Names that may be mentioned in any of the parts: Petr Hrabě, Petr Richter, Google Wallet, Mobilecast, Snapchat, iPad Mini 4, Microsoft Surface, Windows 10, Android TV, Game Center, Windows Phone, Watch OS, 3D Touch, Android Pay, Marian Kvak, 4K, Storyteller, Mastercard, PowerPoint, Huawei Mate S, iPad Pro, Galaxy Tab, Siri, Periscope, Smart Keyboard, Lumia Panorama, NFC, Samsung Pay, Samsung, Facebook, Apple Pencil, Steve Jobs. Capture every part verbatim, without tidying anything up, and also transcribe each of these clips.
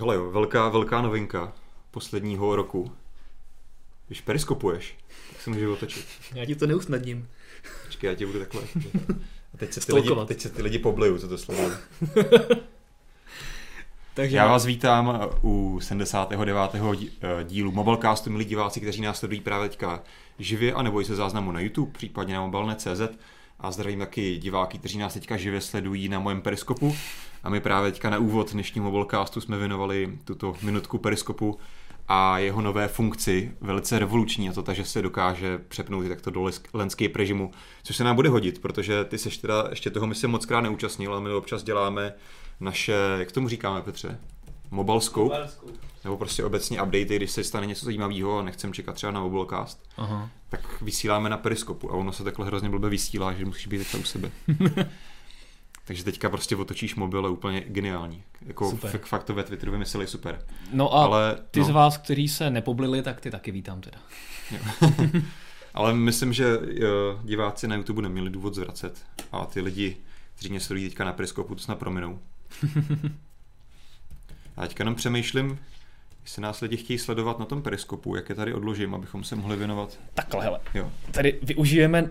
Hele jo, velká, velká novinka posledního roku. Když periskopuješ, tak se může otočit. Já ti to neusnadním. Počkej, já ti budu takhle. A teď se, ty lidi, teď se ty lidi poblejí, co to slovo. Takže... Já vás vítám u sedmdesátého devátého dílu Mobilecastu, milí diváci, kteří nás sledují právě teďka živě a nebo i se záznamu na YouTube, případně na mobilnet tečka cz. A zdravím taky diváky, kteří nás teďka živě sledují na mojem Periscopu. A my právě teďka na úvod dnešního Mobilecastu jsme věnovali tuto minutku Periscopu a jeho nové funkci, velice revoluční, a to ta, že se dokáže přepnout i takto do landscape režimu, což se nám bude hodit, protože ty seš teda, ještě toho my se moc krát neúčastnil, a my občas děláme naše, jak tomu říkáme, Petře? Mobilescope? Nebo prostě obecně updatey, když se stane něco zajímavého a nechcem čekat třeba na Mobilecast, aha, tak vysíláme na Periscopu a ono se takhle hrozně blbě vysílá, že musíš být takhle u sebe. Takže teďka prostě otočíš mobil, je úplně geniální. Jako f- fakt to ve Twitteru vymysleli super. No a ale, ty no. z vás, kteří se nepoblili, tak ty taky vítám teda. Ale myslím, že diváci na YouTube neměli důvod zvracet. A ty lidi, kteří mě sledují teďka na Periscopu, to snad prominou. Já teďka jenom přemýšlím, jestli nás lidi chtějí sledovat na tom Periscopu, jak je tady odložím, abychom se mohli věnovat. Takhle, hele. Jo. Tady využijeme...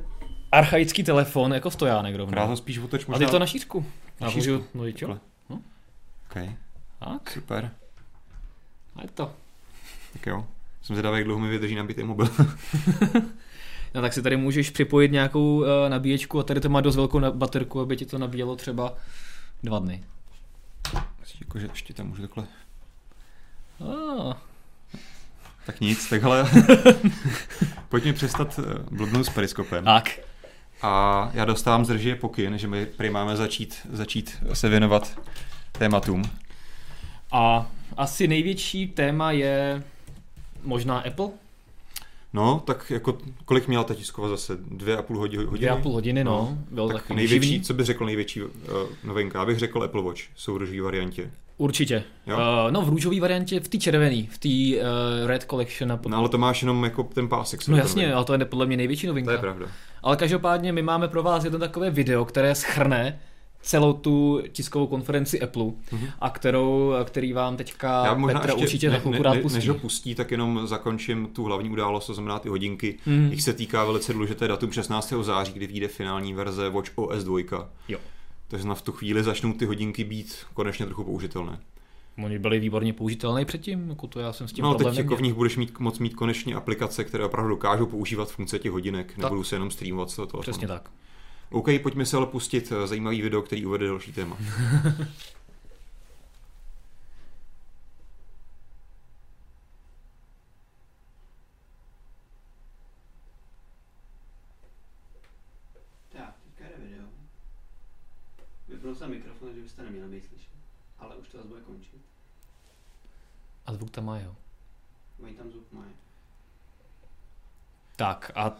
archaický telefon, jako stojánek rovnou. Krát ho spíš otoč možná. A ty to na šířku. Na šířku. No je čo? No. Okay. Tak. Super. A je to. Tak jo. Jsem zvědavý, jak dlouho mi vydrží nabitý mobil. No tak si tady můžeš připojit nějakou uh, nabíječku a tady to má dost velkou na- baterku, aby ti to nabíjelo třeba dva dny. Jako, že ještě tam můžu takhle. Oh. Tak nic, takhle. Pojďme přestat blbnout s periskopem. Tak. A já dostávám z režie pokyn, že my prý máme začít, začít se věnovat tématům. A asi největší téma je možná Apple? No, tak jako kolik měla ta tiskova zase? Dvě a půl hodiny? Dvě a půl hodiny, no. no. Byl tak největší, živný. Co bych řekl největší uh, novinka? Já bych řekl Apple Watch v souroží variantě. Určitě. Uh, no v růžové variantě, v té červený, v té uh, Red Collection. A potom... No ale to máš jenom jako ten pásek. No jasně, ale to je podle mě největší novinka. To je pravda. Ale každopádně my máme pro vás jedno takové video, které shrne celou tu tiskovou konferenci Apple, mm-hmm, a kterou, který vám teďka Petra určitě za chvilku rád pustí. Než ho pustí, tak jenom zakončím tu hlavní událost, to znamená ty hodinky. Mm. Jich se týká velice důležité datum šestnáctého září, kdy vyjde finální verze watch O S dva. Jo. Takže v tu chvíli začnou ty hodinky být konečně trochu použitelné. Oni byly výborně použitelné předtím, jako to já jsem s tím no, problém teď jako v nich budeš mít, moc mít konečně aplikace, které opravdu dokážou používat funkce těch hodinek, tak. Nebudou se jenom streamovat z toho telefonu. Přesně tak. OK, pojďme se ale pustit zajímavý video, který uvede další téma. Tak, teďka jde video. Vypnul jsem mikrofon, že byste neměli být slyšet, ale už to zase bude končit. A zvuk tam má, jo? Mají tam zvuk, má. Tak a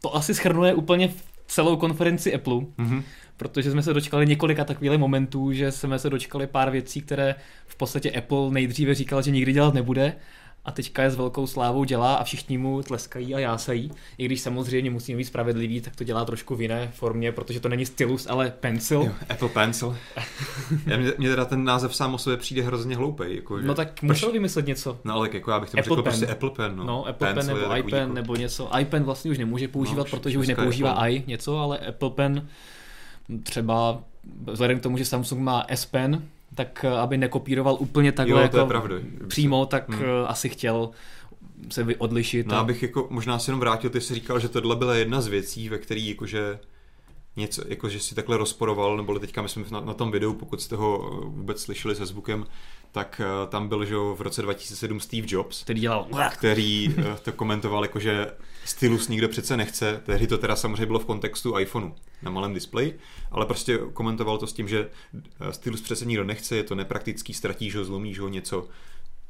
to asi shrnuje úplně celou konferenci Apple, mm-hmm, protože jsme se dočkali několika takových momentů, že jsme se dočkali pár věcí, které v podstatě Apple nejdříve říkal, že nikdy dělat nebude a teďka je s velkou slávou dělá a všichni mu tleskají a jásají, i když samozřejmě musíme být spravedliví, tak to dělá trošku v jiné formě, protože to není stylus, ale pencil. Jo, Apple Pencil. Mně teda ten název sám o sobě přijde hrozně hloupej. Jako, no tak musel vymyslet něco. No ale jako já bych tomu Apple řekl pen. Prostě Apple Pen. No, no Apple Pencil Pen nebo iPen nebo něco. iPen vlastně už nemůže používat, no, už, protože už nepoužívá Apple. i něco, ale Apple Pen třeba vzhledem k tomu, že Samsung má S Pen, tak aby nekopíroval úplně takhle jo, jako přímo, tak hmm. asi chtěl se odlišit. No a... abych jako možná se jenom vrátil, ty jsi říkal, že tohle byla jedna z věcí, ve který jakože něco, jakože si takhle rozporoval, nebo teďka my jsme na, na tom videu, pokud jste ho vůbec slyšeli se zvukem, tak tam byl, že v roce dva tisíce sedm Steve Jobs, který dělal, který to komentoval jakože stylus nikdo přece nechce, tehdy to teda samozřejmě bylo v kontextu iPhoneu na malém displeji, ale prostě komentoval to s tím, že stylus přece nikdo nechce, je to nepraktický, ztratíš ho, zlomíš ho něco,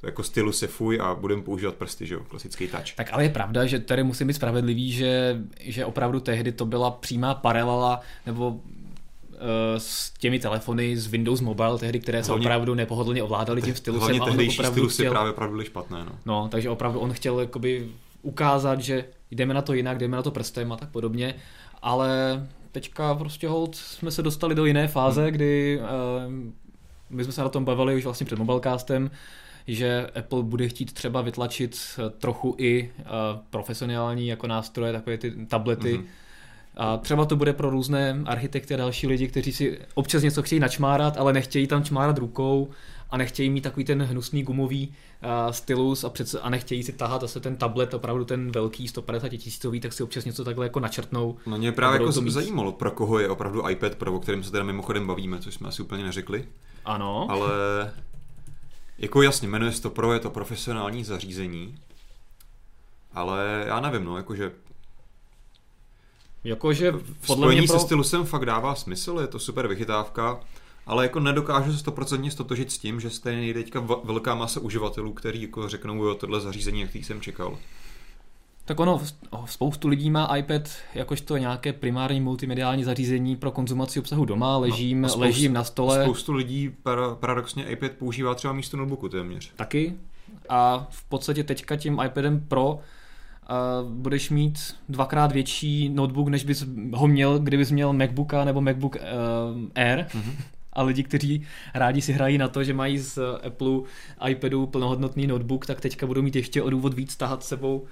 to jako stylus je fuj a budeme používat prsty, že jo, klasický touch. Tak ale je pravda, že tady musím být spravedlivý, že, že opravdu tehdy to byla přímá paralela, nebo s těmi telefony z Windows Mobile tehdy, které hlavně, se opravdu nepohodlně ovládaly tím stylusem. Hlavně tehdejší stylusy chtěl, právě pravdu byly špatné. No. no, takže opravdu on chtěl jakoby ukázat, že jdeme na to jinak, jdeme na to prstem a tak podobně, ale teďka prostě hold jsme se dostali do jiné fáze, hmm. kdy uh, My jsme se na tom bavili už vlastně před Mobilecastem, že Apple bude chtít třeba vytlačit trochu i profesionální jako nástroje, takové ty tablety. Mm-hmm. A třeba to bude pro různé architekty a další lidi, kteří si občas něco chtějí načmárat, ale nechtějí tam čmárat rukou a nechtějí mít takový ten hnusný gumový uh, stylus a, přece, a nechtějí si tahat zase ten tablet, opravdu ten velký sto padesát tisícový, tak si občas něco takhle jako načrtnou. No mě právě jako zajímalo, pro koho je opravdu iPad Pro, o kterém se teda mimochodem bavíme, což jsme asi úplně neřekli. Ano. Ale jako jasně, jmenuje se to Pro, je to profesionální zařízení, ale já nevím, no, jakože... Jakože podle mě pro... se stylusem fakt dává smysl, je to super vychytávka, ale jako nedokážu se stoprocentně stotožit s tím, že stejně je teďka velká masa uživatelů, který jako řeknou, jo, tohle zařízení, jak jsem čekal. Tak ono, spoustu lidí má iPad jakožto nějaké primární multimediální zařízení pro konzumaci obsahu doma, ležím, no, spoustu, ležím na stole. Spoustu lidí para, paradoxně iPad používá třeba místo notebooku téměř. Taky a v podstatě teďka tím iPadem Pro Uh, budeš mít dvakrát větší notebook, než bys ho měl, kdybys měl MacBooka nebo MacBook uh, Air. Mm-hmm. A lidi, kteří rádi si hrají na to, že mají z Apple iPadu plnohodnotný notebook, tak teďka budou mít ještě o důvod víc tahat s sebou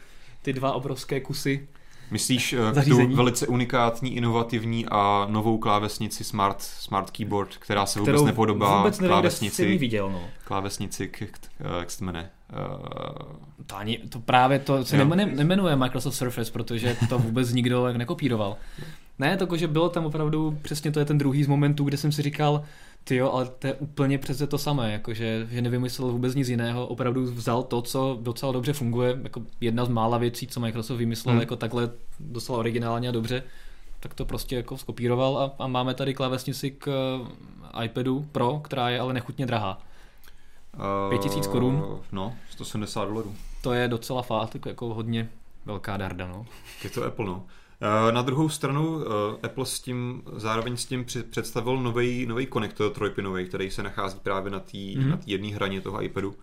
ty dva obrovské kusy. Myslíš zařízení? Tu velice unikátní, inovativní a novou klávesnici Smart, smart Keyboard, která se vůbec nepodobá vůbec nevím, klávesnici, viděl, no. klávesnici k, k, jak se jmenuje? Uh, to, ani, to právě to se ne, nemenuje Microsoft Surface, protože to vůbec nikdo nekopíroval. Ne, takže bylo tam opravdu, přesně to je ten druhý z momentů, kde jsem si říkal, tyjo, ale to je úplně přece to samé, jakože, že nevymyslel vůbec nic jiného, opravdu vzal to, co docela dobře funguje, jako jedna z mála věcí, co Microsoft vymyslel, hmm. jako takhle docela originálně a dobře, tak to prostě jako skopíroval a, a máme tady klávesnici k iPadu Pro, která je ale nechutně drahá. pět tisíc korun. No, sto sedmdesát dolarů. To je docela fakt, jako hodně velká darda, no. Je to Apple, no. Na druhou stranu Apple s tím, zároveň s tím představil nový nový konektor trojpinový, který se nachází právě na té mm-hmm. jedné hraně toho iPadu.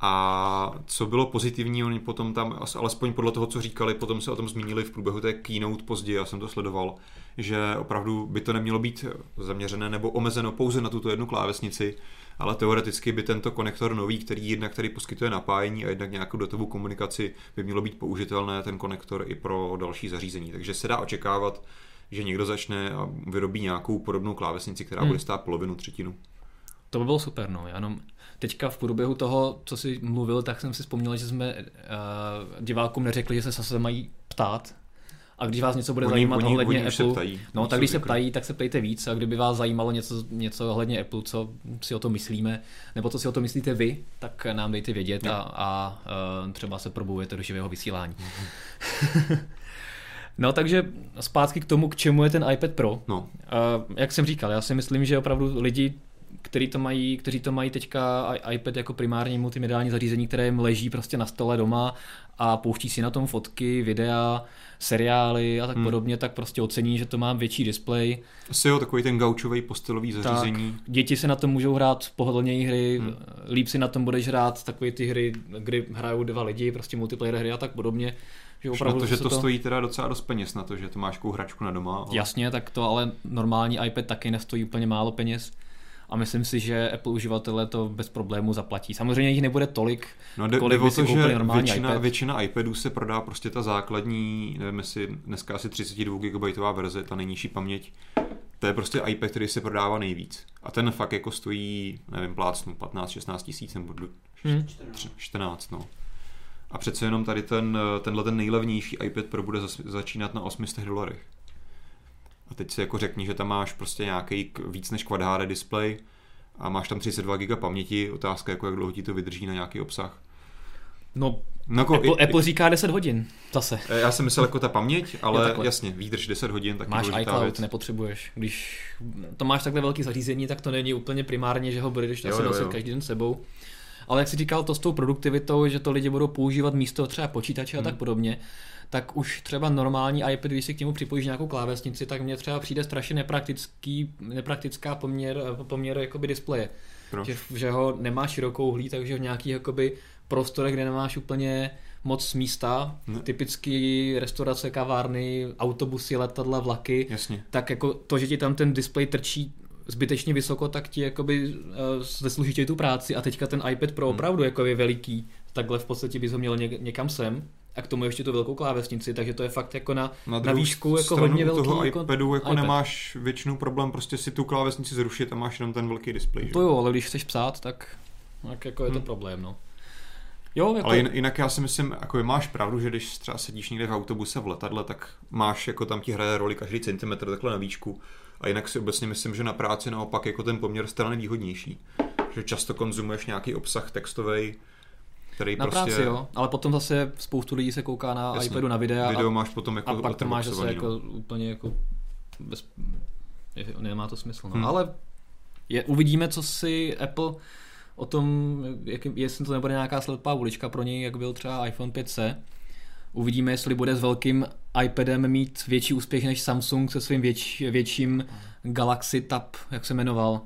A co bylo pozitivní, oni potom tam, alespoň podle toho, co říkali, potom se o tom zmínili v průběhu té keynote později, já jsem to sledoval, že opravdu by to nemělo být zaměřené nebo omezeno pouze na tuto jednu klávesnici, ale teoreticky by tento konektor nový, který jednak tady poskytuje napájení a jednak nějakou datovou komunikaci, by mělo být použitelné ten konektor i pro další zařízení. Takže se dá očekávat, že někdo začne a vyrobí nějakou podobnou klávesnici, která hmm. bude stát polovinu, třetinu. To by bylo super, no. Jenom teďka v průběhu toho, co jsi mluvil, tak jsem si vzpomněl, že jsme uh, divákům neřekli, že se zase mají ptát. A když vás něco bude oni, zajímat oni, ohledně oni Apple, ptají, no tak když se ptají, tak se ptejte víc a kdyby vás zajímalo něco, něco ohledně Apple, co si o to myslíme, nebo co si o to myslíte vy, tak nám dejte vědět a, a uh, třeba se probujete do živého vysílání. No takže zpátky k tomu, k čemu je ten iPad Pro. No. Uh, jak jsem říkal, já si myslím, že opravdu lidi, kteří to mají, kteří to mají teďka iPad jako primární multimediální zařízení, které jim leží prostě na stole doma a pouští si na tom fotky, videa, seriály a tak hmm. podobně, tak prostě ocení, že to má větší displej. Asi jo, takový ten gaučový postelový zařízení. Tak, děti si na tom můžou hrát pohodlněji hry, hmm. líp si na tom budeš hrát takové ty hry, kdy hrajou dva lidi, prostě multiplayer hry a tak podobně. Že opravdu na to, že to, to stojí teda docela dost peněz na to, že to máš kou hračku na doma. Ale... Jasně, tak to ale normální iPad taky nestojí úplně málo peněz. A myslím si, že Apple uživatelé to bez problému zaplatí. Samozřejmě jich nebude tolik, no de, kolik by si koupili normální většina, iPad. Většina iPadů se prodá prostě ta základní, nevím jestli dneska asi třicet dva gigabajtová verze, ta nejnižší paměť. To je prostě iPad, který se prodává nejvíc. A ten fakt jako stojí, nevím, plácnu, patnáct šestnáct tisíc nebo hmm. čtrnáct, no. A přece jenom tady ten, tenhle ten nejlevnější iPad Pro bude začínat na osm set dolarů. A teď si jako řekni, že tam máš prostě nějaký víc než kvadháde displej a máš tam třicet dva giga paměti, otázka jako jak dlouho ti to vydrží na nějaký obsah. No, no jako Apple, i, Apple říká deset hodin, zase. Já jsem myslel jako ta paměť, ale jasně, výdrž deset hodin. Tak máš iCloud, věc. Nepotřebuješ. Když to máš takhle velký zařízení, tak to není úplně primárně, že ho budeš asi nosit každý den sebou. Ale jak jsi říkal to s tou produktivitou, že to lidi budou používat místo třeba počítače hmm. a tak podobně, tak už třeba normální iPad, když si k němu připojíš nějakou klávesnici, tak mně třeba přijde strašně nepraktický, nepraktická poměr, poměr jakoby displeje. No. Že, že ho nemá širokouhlý, takže v nějakých jakoby prostorech, kde nemáš úplně moc místa, no. Typicky restaurace, kavárny, autobusy, letadla, vlaky, jasně. Tak jako to, že ti tam ten displej trčí zbytečně vysoko, tak ti jakoby zeslužítějí tu práci, a teďka ten iPad Pro opravdu hmm. jako je veliký, takhle v podstatě bys ho měl někam sem, a k tomu ještě tu velkou klávesnici, takže to je fakt jako na, na, na výšku jako hodně velký. Na druhou stranu toho iPadu jako iPad. Nemáš většinou problém prostě si tu klávesnici zrušit a máš jenom ten velký displej. To jo, ale když chceš psát, tak, tak jako je hmm. to problém, no. Jo, jako... Ale jinak já si myslím, jako máš pravdu, že když třeba sedíš někde v autobuse, v letadle, tak máš, jako tam ti hraje roli každý centimetr takhle na výšku. A jinak si obecně myslím, že na práci naopak jako ten poměr strany výhodnější. Že často konzumuješ nějaký obsah textový, který na prostě... Na práci jo, ale potom zase spoustu lidí se kouká na Jasně, iPadu na videa video a, máš potom jako a pak to máš zase jako úplně jako... Bez... Nemá to smysl, no. Hmm. Ale je, uvidíme, co si Apple... o tom, jak, jestli to nebude nějaká slepá ulička pro něj, jak byl třeba iPhone pět cé. Uvidíme, jestli bude s velkým iPadem mít větší úspěch než Samsung se svým věč, větším Galaxy Tab, jak se jmenoval.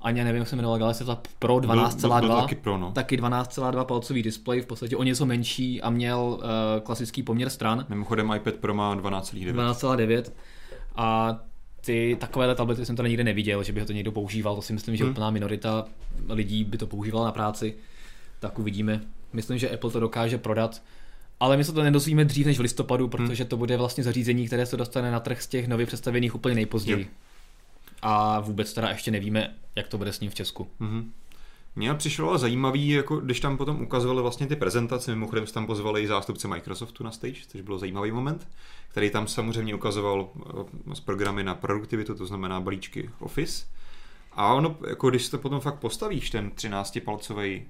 Ani nevím, jak se jmenoval Galaxy Tab Pro dvanáct celá dva. Taky, no. Taky dvanáct celá dva palcový displej, v podstatě o něco menší a měl uh, klasický poměr stran. Mimochodem iPad Pro má dvanáct celá devět. dvanáct celá devět a ty takovéhle tablety jsem tady nikde neviděl, že by ho to někdo používal, to si myslím, že hmm. úplná minorita lidí by to používala na práci, tak uvidíme. Myslím, že Apple to dokáže prodat, ale my se to nedozvíme dřív než v listopadu, protože to bude vlastně zařízení, které se dostane na trh z těch nově představených úplně nejpozději. Jo. A vůbec teda ještě nevíme, jak to bude s ním v Česku. Mhm. Mně přišlo zajímavý, jako když tam potom ukazovali vlastně ty prezentace, mimochodem se tam pozvali i zástupce Microsoftu na stage, což byl zajímavý moment, který tam samozřejmě ukazoval z programy na produktivitu, to znamená balíčky Office. A ono, jako když to potom fakt postavíš, ten třináctipalcový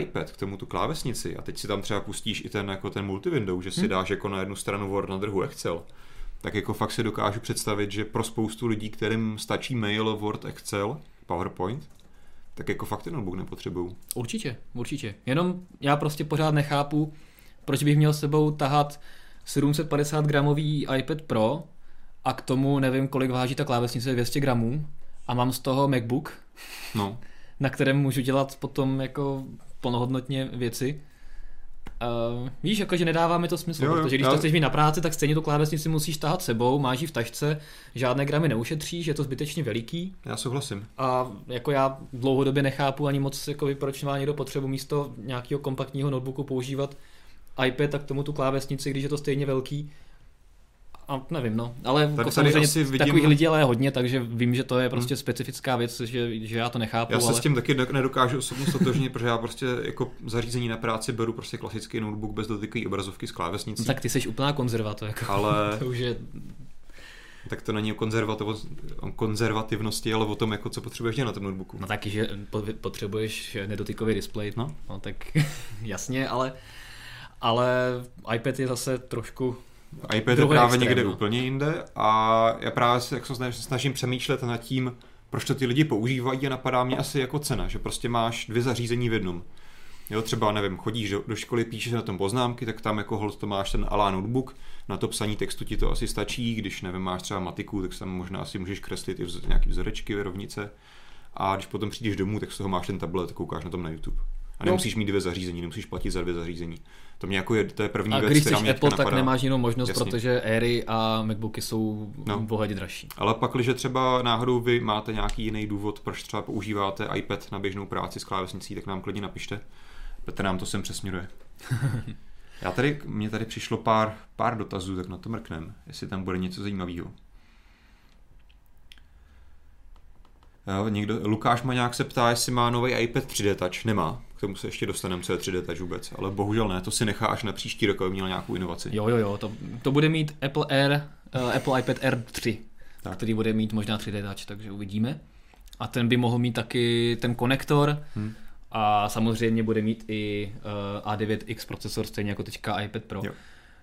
uh, iPad k tomu tu klávesnici a teď si tam třeba pustíš i ten, jako ten multiwindow, že si hmm. dáš jako na jednu stranu Word, na druhou Excel, tak jako fakt si dokážu představit, že pro spoustu lidí, kterým stačí mail, Word, Excel, PowerPoint, tak jako fakt ten notebook nepotřebuju. Určitě, určitě. Jenom já prostě pořád nechápu, proč bych měl s sebou tahat sedm set padesát gramový iPad Pro a k tomu nevím, kolik váží ta klávesnice, dvě stě gramů, a mám z toho MacBook, no. na kterém můžu dělat potom jako plnohodnotně věci. Uh, víš, jakože nedává mi to smysl, jo, jo, protože když já... to chceš mít na práci, tak stejně tu klávesnici musíš tahat sebou, máš ji v tašce, žádné gramy neušetříš, je to zbytečně veliký. Já souhlasím. A jako já dlouhodobě nechápu ani moc, jako proč má někdo potřebu místo nějakého kompaktního notebooku používat iPad a k tomu tu klávesnici, když je to stejně velký. A nevím, no, ale tady, jako tady samozřejmě vidím... takových lidí ale je hodně, takže vím, že to je prostě hmm. specifická věc, že, že já to nechápu. Já se ale... s tím taky nedokážu osobně stotožnit, protože já prostě jako zařízení na práci beru prostě klasický notebook bez dotykové obrazovky s klávesnicí. No, tak ty seš úplná konzerva, to jako, ale... to už je... Tak to není o, o konzervativnosti, ale o tom, jako, co potřebuješ dělat na tom notebooku. No taky, že potřebuješ nedotykový displej, no? No tak jasně, ale, ale iPad je zase trošku... iPad je právě někde úplně jinde a já právě se, jak se snažím přemýšlet nad tím, proč to ty lidi používají, a napadá mě asi jako cena, že prostě máš dvě zařízení v jednom. Jo, třeba nevím, chodíš do, do školy, píšeš na tom poznámky, tak tam jako holt to máš ten alá notebook, na to psaní textu ti to asi stačí, když nevím, máš třeba matiku, tak tam možná asi můžeš kreslit i vz, nějaký vzorečky, rovnice, a když potom přijdeš domů, tak z toho máš ten tablet, koukáš na tom na YouTube. A nemusíš mít dvě zařízení, nemusíš platit za dvě zařízení. To mě jako je, to je první věc, která mě napadá. A když jsi Apple, tak nemáš jinou možnost, Jasně. protože Airy a MacBooky jsou no. bohatě dražší. Ale pak, když třeba náhodou vy máte nějaký jiný důvod, proč třeba používáte iPad na běžnou práci s klávesnicí, tak nám klidně napište. Petr nám to sem přesměruje. Já tady, mně tady přišlo pár, pár dotazů, tak na to mrknem, jestli tam bude něco zajímavého. Někdo, Lukáš Maňák se ptá, jestli má nový iPad tři dé Touch. Nemá. K tomu se ještě dostaneme, co je tři dé Touch vůbec. Ale bohužel ne, to si nechá až na příští rok, aby měl nějakou inovaci. Jo, jo, jo, to, to bude mít Apple Air, uh, Apple iPad Air tři, tak. který bude mít možná tři dé Touch, takže uvidíme. A ten by mohl mít taky ten konektor hmm. a samozřejmě bude mít i uh, A devět X procesor, stejně jako teďka iPad Pro. Jo.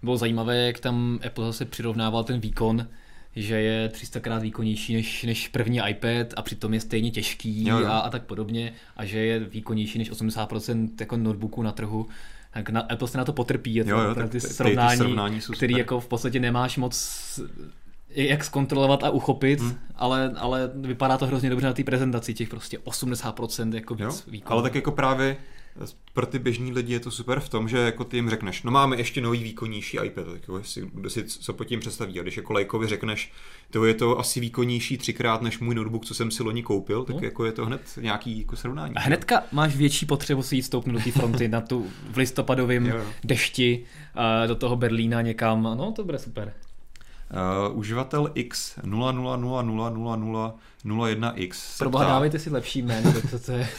Bylo zajímavé, jak tam Apple zase přirovnával ten výkon, že je tři sta krát výkonnější než, než první iPad a přitom je stejně těžký jo, jo. A, a tak podobně, a že je výkonnější než osmdesát procent jako notebooků na trhu, tak na, Apple se na to potrpí, je to jo, jo, ty, ty srovnání, ty srovnání který jako v podstatě nemáš moc jak zkontrolovat a uchopit, hmm. ale, ale vypadá to hrozně dobře na té prezentaci těch prostě osmdesát procent jako víc jo, výkonů. Ale tak jako právě pro ty běžní lidi je to super v tom, že jako ty jim řekneš, no máme ještě nový výkonnější iPad, tak jo, si, kdo si co pod tím představí, a když jako lajkovi řekneš, to je to asi výkonnější třikrát než můj notebook, co jsem si loni koupil, tak hmm. jako je to hned nějaký jako srovnání. A hnedka máš větší potřebu si jít stoupnout do té fronty na tu v listopadovém dešti do toho Berlína někam, no to bude super. Uh, uživatel X nula nula nula nula nula nula nula jedna X Proboha, dávejte si lepší jméno, tak to, to je.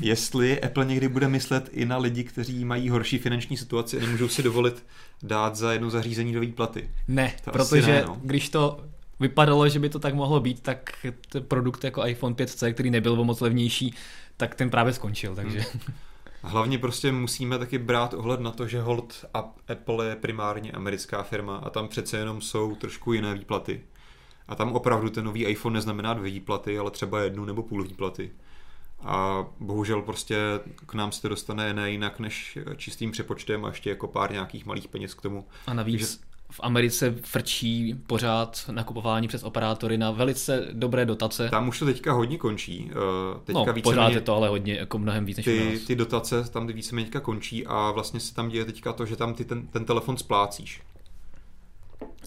Jestli Apple někdy bude myslet i na lidi, kteří mají horší finanční situaci a nemůžou si dovolit dát za jedno zařízení nový platy. Ne, to protože ne, no. Když to vypadalo, že by to tak mohlo být, tak produkt jako iPhone pět cé, který nebyl moc levnější, tak ten právě skončil, takže... Hmm. Hlavně prostě musíme taky brát ohled na to, že hold Apple je primárně americká firma a tam přece jenom jsou trošku jiné výplaty. A tam opravdu ten nový iPhone neznamená dvě výplaty, ale třeba jednu nebo půl výplaty. A bohužel prostě k nám se to dostane ne jinak než čistým přepočtem a ještě jako pár nějakých malých peněz k tomu. A navíc že... v Americe frčí pořád nakupování přes operátory na velice dobré dotace. Tam už to teďka hodně končí. Teďka no, více pořád mě... je to ale hodně, jako mnohem víc než ty, nás. Ty dotace tam více méně končí a vlastně se tam děje teďka to, že tam ty ten, ten telefon splácíš.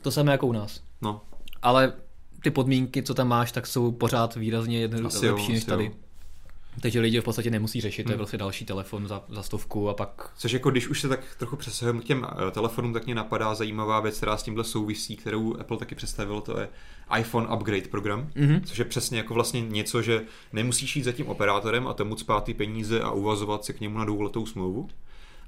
To samé jako u nás. No. Ale ty podmínky, co tam máš, tak jsou pořád výrazně asi lepší jo, než tady. Jo. Takže lidi v podstatě nemusí řešit, to je vlastně další telefon za, za stovku a pak... Což jako když už se tak trochu přesahujeme k těm telefonům, tak mě napadá zajímavá věc, která s tímhle souvisí, kterou Apple taky představil, to je iPhone Upgrade program, mm-hmm. což je přesně jako vlastně něco, že nemusíš jít za tím operátorem a tomu cpát ty peníze a uvazovat se k němu na dvouletou smlouvu,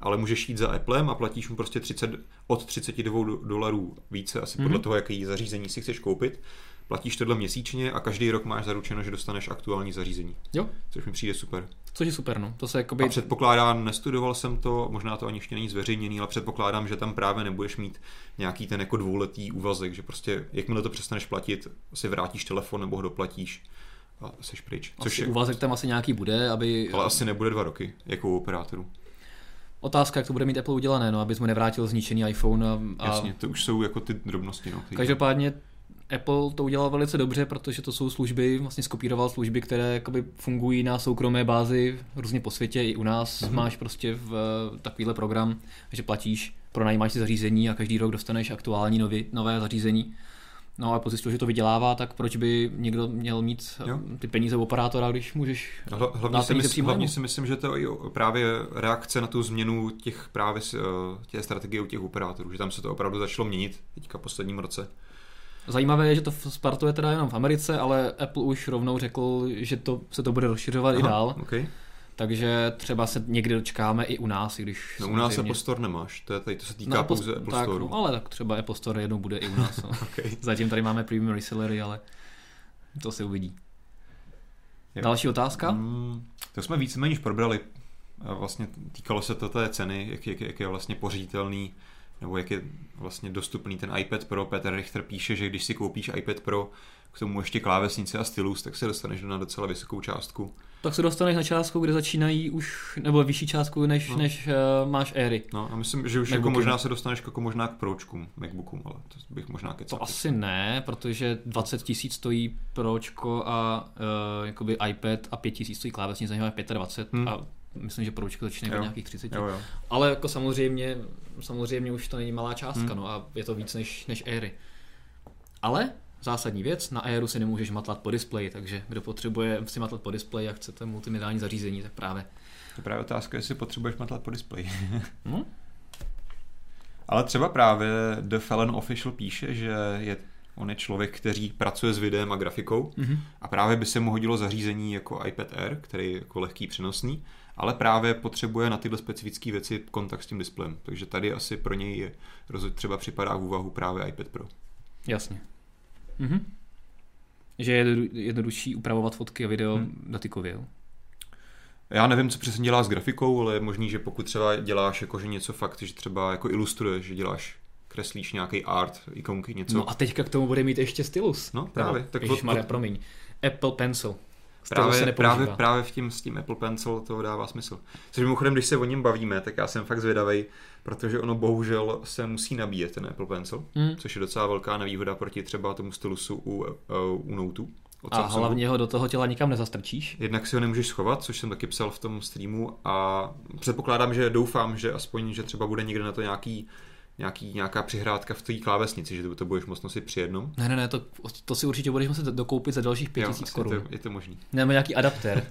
ale můžeš jít za Applem a platíš mu prostě třicet, od třiceti dvou dolarů více, asi mm-hmm. podle toho, jaký zařízení si chceš koupit. Platíš tohle měsíčně a každý rok máš zaručeno, že dostaneš aktuální zařízení. Jo. Což mi přijde super. Což je super, no. To se jakoby... A předpokládám, nestudoval jsem to, možná to ani ještě není zveřejněný, ale předpokládám, že tam právě nebudeš mít nějaký ten jako dvouletý úvazek, že prostě jakmile to přestaneš platit, si vrátíš telefon nebo ho doplatíš a seš pryč. Což je... úvazek tam asi nějaký bude, aby... Ale asi nebude dva roky, jako u operátorů. Otázka, jak to bude mít Apple udělané, no, abys mu nevrátil zničený iPhone a... Jasně, to už jsou jako ty drobnosti, no. Každopádně Apple to udělal velice dobře, protože to jsou služby, vlastně skopíroval služby, které jakoby fungují na soukromé bázi různě po světě, i u nás mm-hmm. máš prostě v takovýhle program, že platíš, pronajímáš si zařízení a každý rok dostaneš aktuální nový, nové zařízení. No a pozjistil, že to vydělává, tak proč by někdo měl mít jo. ty peníze u operátora, když můžeš Hla, hlavně, si mysl, hlavně si myslím, že to je právě reakce na tu změnu těch právě těch strategií u těch operátorů, že tam se to opravdu začalo měnit teďka v posledním roce. Zajímavé je, že to startuje teda jenom v Americe, ale Apple už rovnou řekl, že to, se to bude rozšiřovat Aha, i dál. Okay. Takže třeba se někdy dočkáme i u nás, i když... No u nás Apple Store nemáš, to, je tady, to se týká no, pouze Apple tak, Store. No, ale tak třeba Apple Store jednou bude i u nás. No. Okay. Zatím tady máme premium resellery, ale to se uvidí. Jo. Další otázka? Hmm, to jsme víceméně probrali. Vlastně týkalo se to té ceny, jak, jak, jak je vlastně poříditelný nebo jak je vlastně dostupný ten iPad Pro. Petr Richter píše, že když si koupíš iPad Pro, k tomu ještě klávesnice a stylus, tak se dostaneš na docela vysokou částku. Tak se dostaneš na částku, kde začínají už, nebo vyšší částku, než, no. než uh, máš Airy. No a myslím, že už jako možná se dostaneš jako možná k Pročkům, MacBookům, ale to bych možná kecal. To asi ne, protože dvacet tisíc stojí Pročko a uh, jakoby iPad a pět tisíc stojí klávesnice, zajímavé dvacet pět hmm. a myslím, že Pročko začne být nějakých třicet. Jo, jo. Ale jako samozřejmě, samozřejmě už to není malá částka, hmm. no a je to víc než, než Airy. Ale zásadní věc, na Airu si nemůžeš matlat po displeji, takže kdo potřebuje si matlat po displeji a chcete multimediální zařízení, tak právě. To je právě otázka, jestli potřebuješ matlat po displeji. hmm? Ale třeba právě The Fallen Official píše, že je... On je člověk, který pracuje s videem a grafikou mm-hmm. a právě by se mu hodilo zařízení jako iPad Air, který je jako lehký, přenosný, ale právě potřebuje na tyhle specifické věci kontakt s tím displejem. Takže tady asi pro něj je, třeba připadá v úvahu právě iPad Pro. Jasně. Mm-hmm. Že je jednodušší upravovat fotky a video mm. dotykově. Já nevím, co přesně dělá s grafikou, ale je možný, že pokud třeba děláš jako, že něco fakt, že třeba jako ilustruješ, že děláš kreslíš nějaký art, ikonky, něco. No a teďka k tomu bude mít ještě stylus. No právě. No, ježišmarja, promiň. Apple Pencil. Právě, se právě, právě v tím, s tím Apple Pencil to dává smysl. Což mimochodem, když se o něm bavíme, tak já jsem fakt zvědavej, protože ono bohužel se musí nabíjet ten Apple Pencil, mm. což je docela velká nevýhoda proti třeba tomu stylusu u, u, u Notu, od Samsungu. A hlavně ho do toho těla nikam nezastrčíš. Jednak si ho nemůžeš schovat, což jsem taky psal v tom streamu, a předpokládám, že doufám, že aspoň, že třeba bude někde na to nějaký Nějaký, nějaká přihrádka v té klávesnici, že to budeš moc nosit při jednom? Ne, ne, ne, to, to si určitě budeš muset dokoupit za dalších pět tisíc korun. Je to, je to možný. Nebo nějaký adaptér.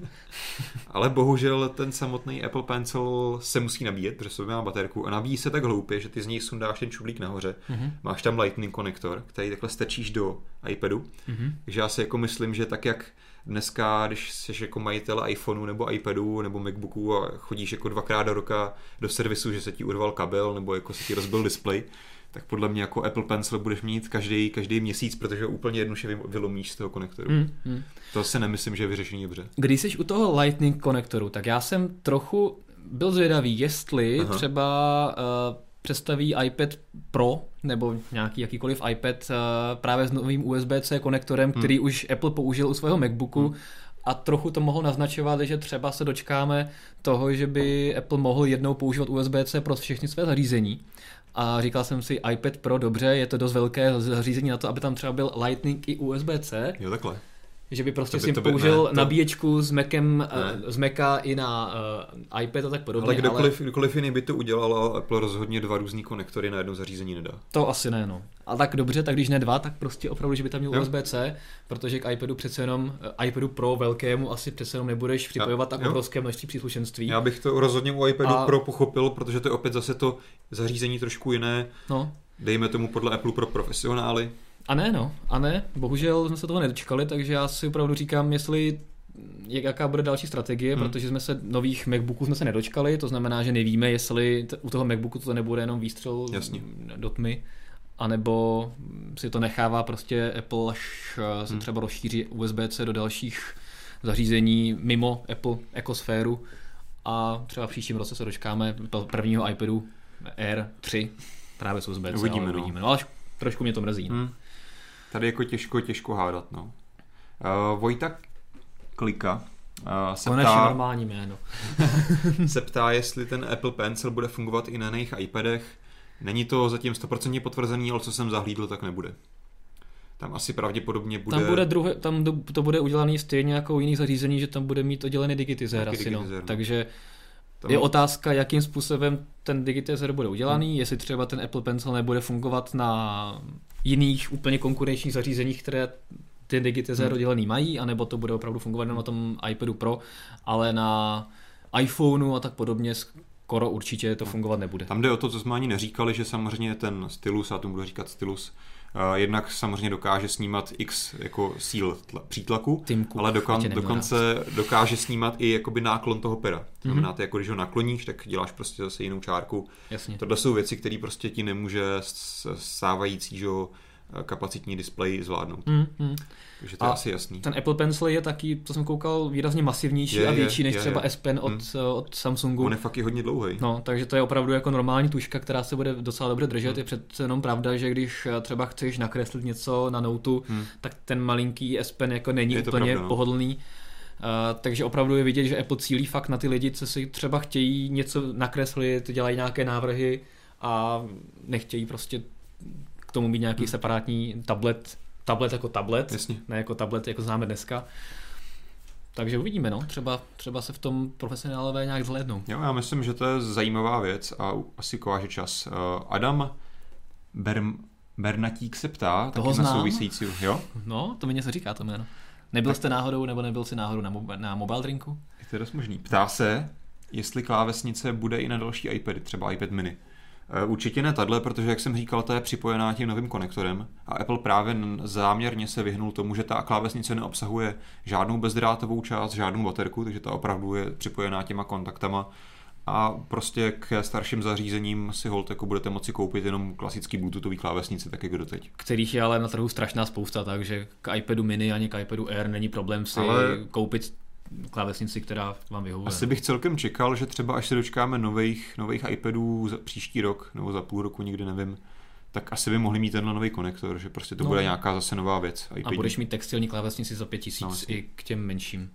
Ale bohužel ten samotný Apple Pencil se musí nabíjet, protože sobě má baterku, a nabíjí se tak hloupě, že ty z něj sundáš ten čudlík nahoře, mm-hmm. máš tam Lightning konektor, který takhle stačíš do iPadu, mm-hmm. takže já si jako myslím, že tak jak dneska, když jsi jako majitel iPhoneu nebo iPadu nebo MacBooku a chodíš jako dvakrát do roka do servisu, že se ti urval kabel nebo jako se ti rozbil displej, tak podle mě jako Apple Pencil budeš mít každý, každý měsíc, protože úplně jednoduše vylomíš z toho konektoru. Mm, mm. To se nemyslím, že je vyřešení dobře. Když jsi u toho Lightning konektoru, tak já jsem trochu byl zvědavý, jestli Aha. třeba uh, představí iPad Pro nebo nějaký jakýkoliv iPad uh, právě s novým U S B C konektorem, hmm. který už Apple použil u svého MacBooku, hmm. a trochu to mohlo naznačovat, že třeba se dočkáme toho, že by Apple mohl jednou používat U S B C pro všechny své zařízení. A říkal jsem si, iPad Pro, dobře, je to dost velké zařízení na to, aby tam třeba byl Lightning i U S B C. Jo, takhle. Že by prostě si použil ne, to... nabíječku s Macem, z Maca i na uh, iPad a tak podobně. Ale kdokoliv, ale... kdokoliv jiný by to udělal, ale Apple rozhodně dva různý konektory na jedno zařízení nedá. To asi ne, no. A tak dobře, tak když ne dva, tak prostě opravdu, že by tam měl U S B C, protože k iPadu přece jenom, iPadu Pro velkému asi přece jenom nebudeš připojovat tak obrovské množství příslušenství. Já bych to rozhodně u iPadu a... Pro pochopil, protože to je opět zase to zařízení trošku jiné. No. Dejme tomu podle Apple pro profesionály. A ne, no, a ne, bohužel jsme se toho nedočkali, takže já si opravdu říkám, jestli jaká bude další strategie, hmm. protože jsme se nových MacBooků jsme se nedočkali, to znamená, že nevíme, jestli t- u toho MacBooku to nebude jenom výstřel Jasně. do tmy, anebo si to nechává prostě Apple, až se hmm. třeba rozšíří U S B C do dalších zařízení mimo Apple ekosféru, a třeba v příštím roce se dočkáme prvního iPadu Air tři právě s U S B C, uvidíme, ale uvidíme, no, no ale trošku mě to mrzí. Hmm. Tady jako těžko, těžko hádat, no. Uh, Vojta Klika uh, se Konečně ptá... normální jméno. se ptá, jestli ten Apple Pencil bude fungovat i na jiných iPadech. Není to zatím sto procent potvrzený, ale co jsem zahlídl, tak nebude. Tam asi pravděpodobně bude... Tam, bude druhé, tam to bude udělané stejně jako u jiných zařízení, že tam bude mít oddělený digitizer asi, no. no. Takže... Tam... Je otázka, jakým způsobem ten digitizer bude udělaný, hmm. jestli třeba ten Apple Pencil nebude fungovat na jiných úplně konkurenčních zařízeních, které ty digitizer hmm. oddělený mají, anebo to bude opravdu fungovat jenom na tom iPadu Pro, ale na iPhoneu a tak podobně skoro určitě to fungovat nebude. Tam jde o to, co jsme ani neříkali, že samozřejmě ten stylus, já tomu budu říkat stylus, Uh, jednak samozřejmě dokáže snímat x jako síl tla, přítlaku, Timku, ale dokon, dokonce rád. dokáže snímat i jakoby náklon toho pera. To znamená, mm-hmm. jako když ho nakloníš, tak děláš prostě zase jinou čárku. Jasně. Tohle jsou věci, které prostě ti nemůže stávající kapacitní displej zvládnout. Mm-hmm. Takže to je a asi jasný. Ten Apple Pencil je taky, co jsem koukal, výrazně masivnější je, a větší je, než je, třeba je. S Pen od, mm. od Samsungu. On je fakt i hodně dlouhý. No, takže to je opravdu jako normální tužka, která se bude docela dobře držet. Mm. Je přece jenom pravda, že když třeba chceš nakreslit něco na notu, mm. tak ten malinký S Pen jako není je úplně pravda, no. pohodlný. Uh, takže opravdu je vidět, že Apple cílí fakt na ty lidi, co si třeba chtějí něco nakreslit, dělají nějaké návrhy a nechtějí prostě k tomu mít nějaký hmm. separátní tablet, tablet jako tablet, Jasně. ne jako tablet, jako známe dneska. Takže uvidíme, no, třeba, třeba se v tom profesionálové nějak zhlédnou. Jo, já myslím, že to je zajímavá věc a asi kováže čas. Adam Berm, Bernatík se ptá, toho taky znám. Na související, jo? No, to mi něco říká to jméno. Nebyl tak. jste náhodou, nebo nebyl jsi náhodou na, mob- na mobile drinku? Je to dost možný. Ptá se, jestli klávesnice bude i na další iPady, třeba iPad mini. Určitě ne tadle, protože jak jsem říkal, ta je připojená tím novým konektorem a Apple právě záměrně se vyhnul tomu, že ta klávesnice neobsahuje žádnou bezdrátovou část, žádnou baterku, takže ta opravdu je připojená těma kontaktama a prostě k starším zařízením si holt jako budete moci koupit jenom klasický bluetoothový klávesnice, tak jako doteď. Kterých je ale na trhu strašná spousta, takže k iPadu mini ani k iPadu Air není problém si ale... koupit klávesnici, která vám vyhovuje. Asi bych celkem čekal, že třeba až se dočkáme nových, nových iPadů za příští rok nebo za půl roku, nikdy nevím, tak asi by mohli mít tenhle nový konektor, že prostě to no. bude nějaká zase nová věc. iPad. A budeš mít textilní klávesnici za pět tisíc no, i k těm menším.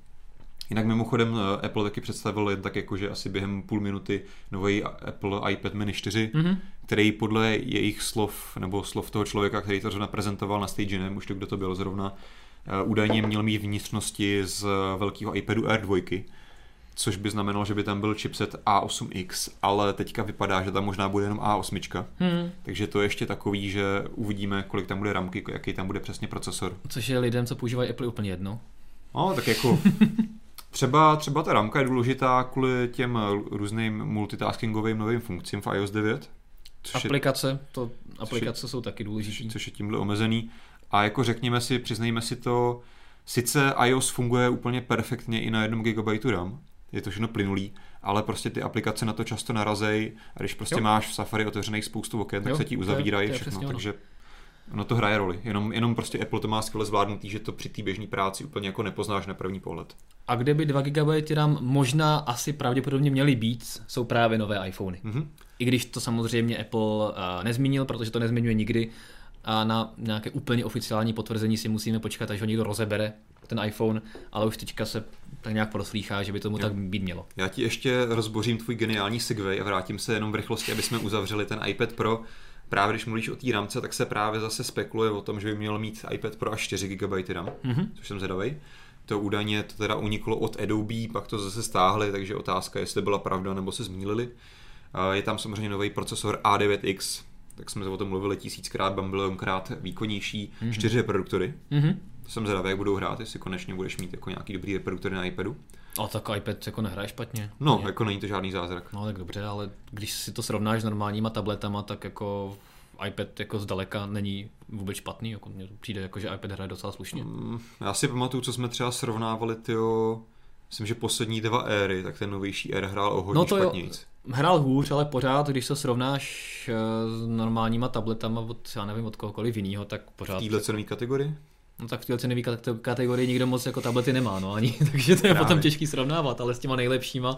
Jinak mimochodem Apple taky představil jen tak jako, že asi během půl minuty nový Apple iPad Mini čtyři, mm-hmm. který podle jejich slov, nebo slov toho člověka, který to zrovna prezentoval na stage, nevím už to, kdo to byl zrovna, údajně měl mít vnitřnosti z velkého iPadu Air dva, což by znamenalo, že by tam byl chipset A osm X, ale teďka vypadá, že tam možná bude jenom A osm. Hmm. Takže to je ještě takový, že uvidíme, kolik tam bude ramky, jaký tam bude přesně procesor. Což je lidem, co používají Apple, úplně jedno. No, tak jako... Třeba, třeba ta ramka je důležitá kvůli těm různým multitaskingovým novým funkcím v iOS devět. Aplikace, je, to, aplikace je, jsou taky důležitý. Což je tímhle omezený. A jako řekněme si, přiznejme si to, sice iOS funguje úplně perfektně i na jednom gigabajtu RAM, je to všechno plynulý, ale prostě ty aplikace na to často narazej a když prostě jo. máš v Safari otevřených spoustu oken, tak jo, se ti uzavírají všechno, ono. takže no to hraje roli. Jenom, jenom prostě Apple to má skvěle zvládnutý, že to při té běžné práci úplně jako nepoznáš na první pohled. A kde by dva gigabajty RAM možná asi pravděpodobně měly být, jsou právě nové iPhony. Mm-hmm. I když to samozřejmě Apple uh, nezmínil, protože to nezmiňuje nikdy a na nějaké úplně oficiální potvrzení si musíme počkat, až ho někdo rozebere, ten iPhone, ale už teďka se tak nějak proslýchá, že by tomu jo. tak být mělo. Já ti ještě rozbořím tvůj geniální segway a vrátím se jenom v rychlosti, aby jsme uzavřeli ten iPad Pro. Právě když mluvíš o té rámce, tak se právě zase spekuluje o tom, že by měl mít iPad Pro až čtyři gigabajty RAM, mm-hmm. což jsem zvedavej. To údajně to teda uniklo od Adobe, pak to zase stáhli, takže otázka, jestli to byla pravda, nebo se zmýlili. Je tam samozřejmě nový procesor A devět X, tak jsme o tom mluvili tisíckrát, bambilionkrát výkonnější, mm-hmm. čtyři reproduktory. Mm-hmm. To jsem zvedavý, jak budou hrát, jestli konečně budeš mít jako nějaký dobrý reproduktory na iPadu. A tak iPad jako nehraje špatně. No, ne. jako není to žádný zázrak. No tak dobře, ale když si to srovnáš s normálníma tabletama, tak jako iPad jako zdaleka není vůbec špatný. Jako mně přijde, jako, že iPad hraje docela slušně. Mm, já si pamatuju, co jsme třeba srovnávali, tyjo, myslím, že poslední dva éry, tak ten novější ér hrál o hodně no špatnějc. Hrál hůř, ale pořád, když to srovnáš s normálníma tabletama od, já nevím, od kohokoliv jiného, tak pořád... V téhle cenový kategorii? No tak v této cenové kategorii nikdo moc jako tablety nemá, no ani, takže to je Právě. potom těžký srovnávat, ale s těma nejlepšíma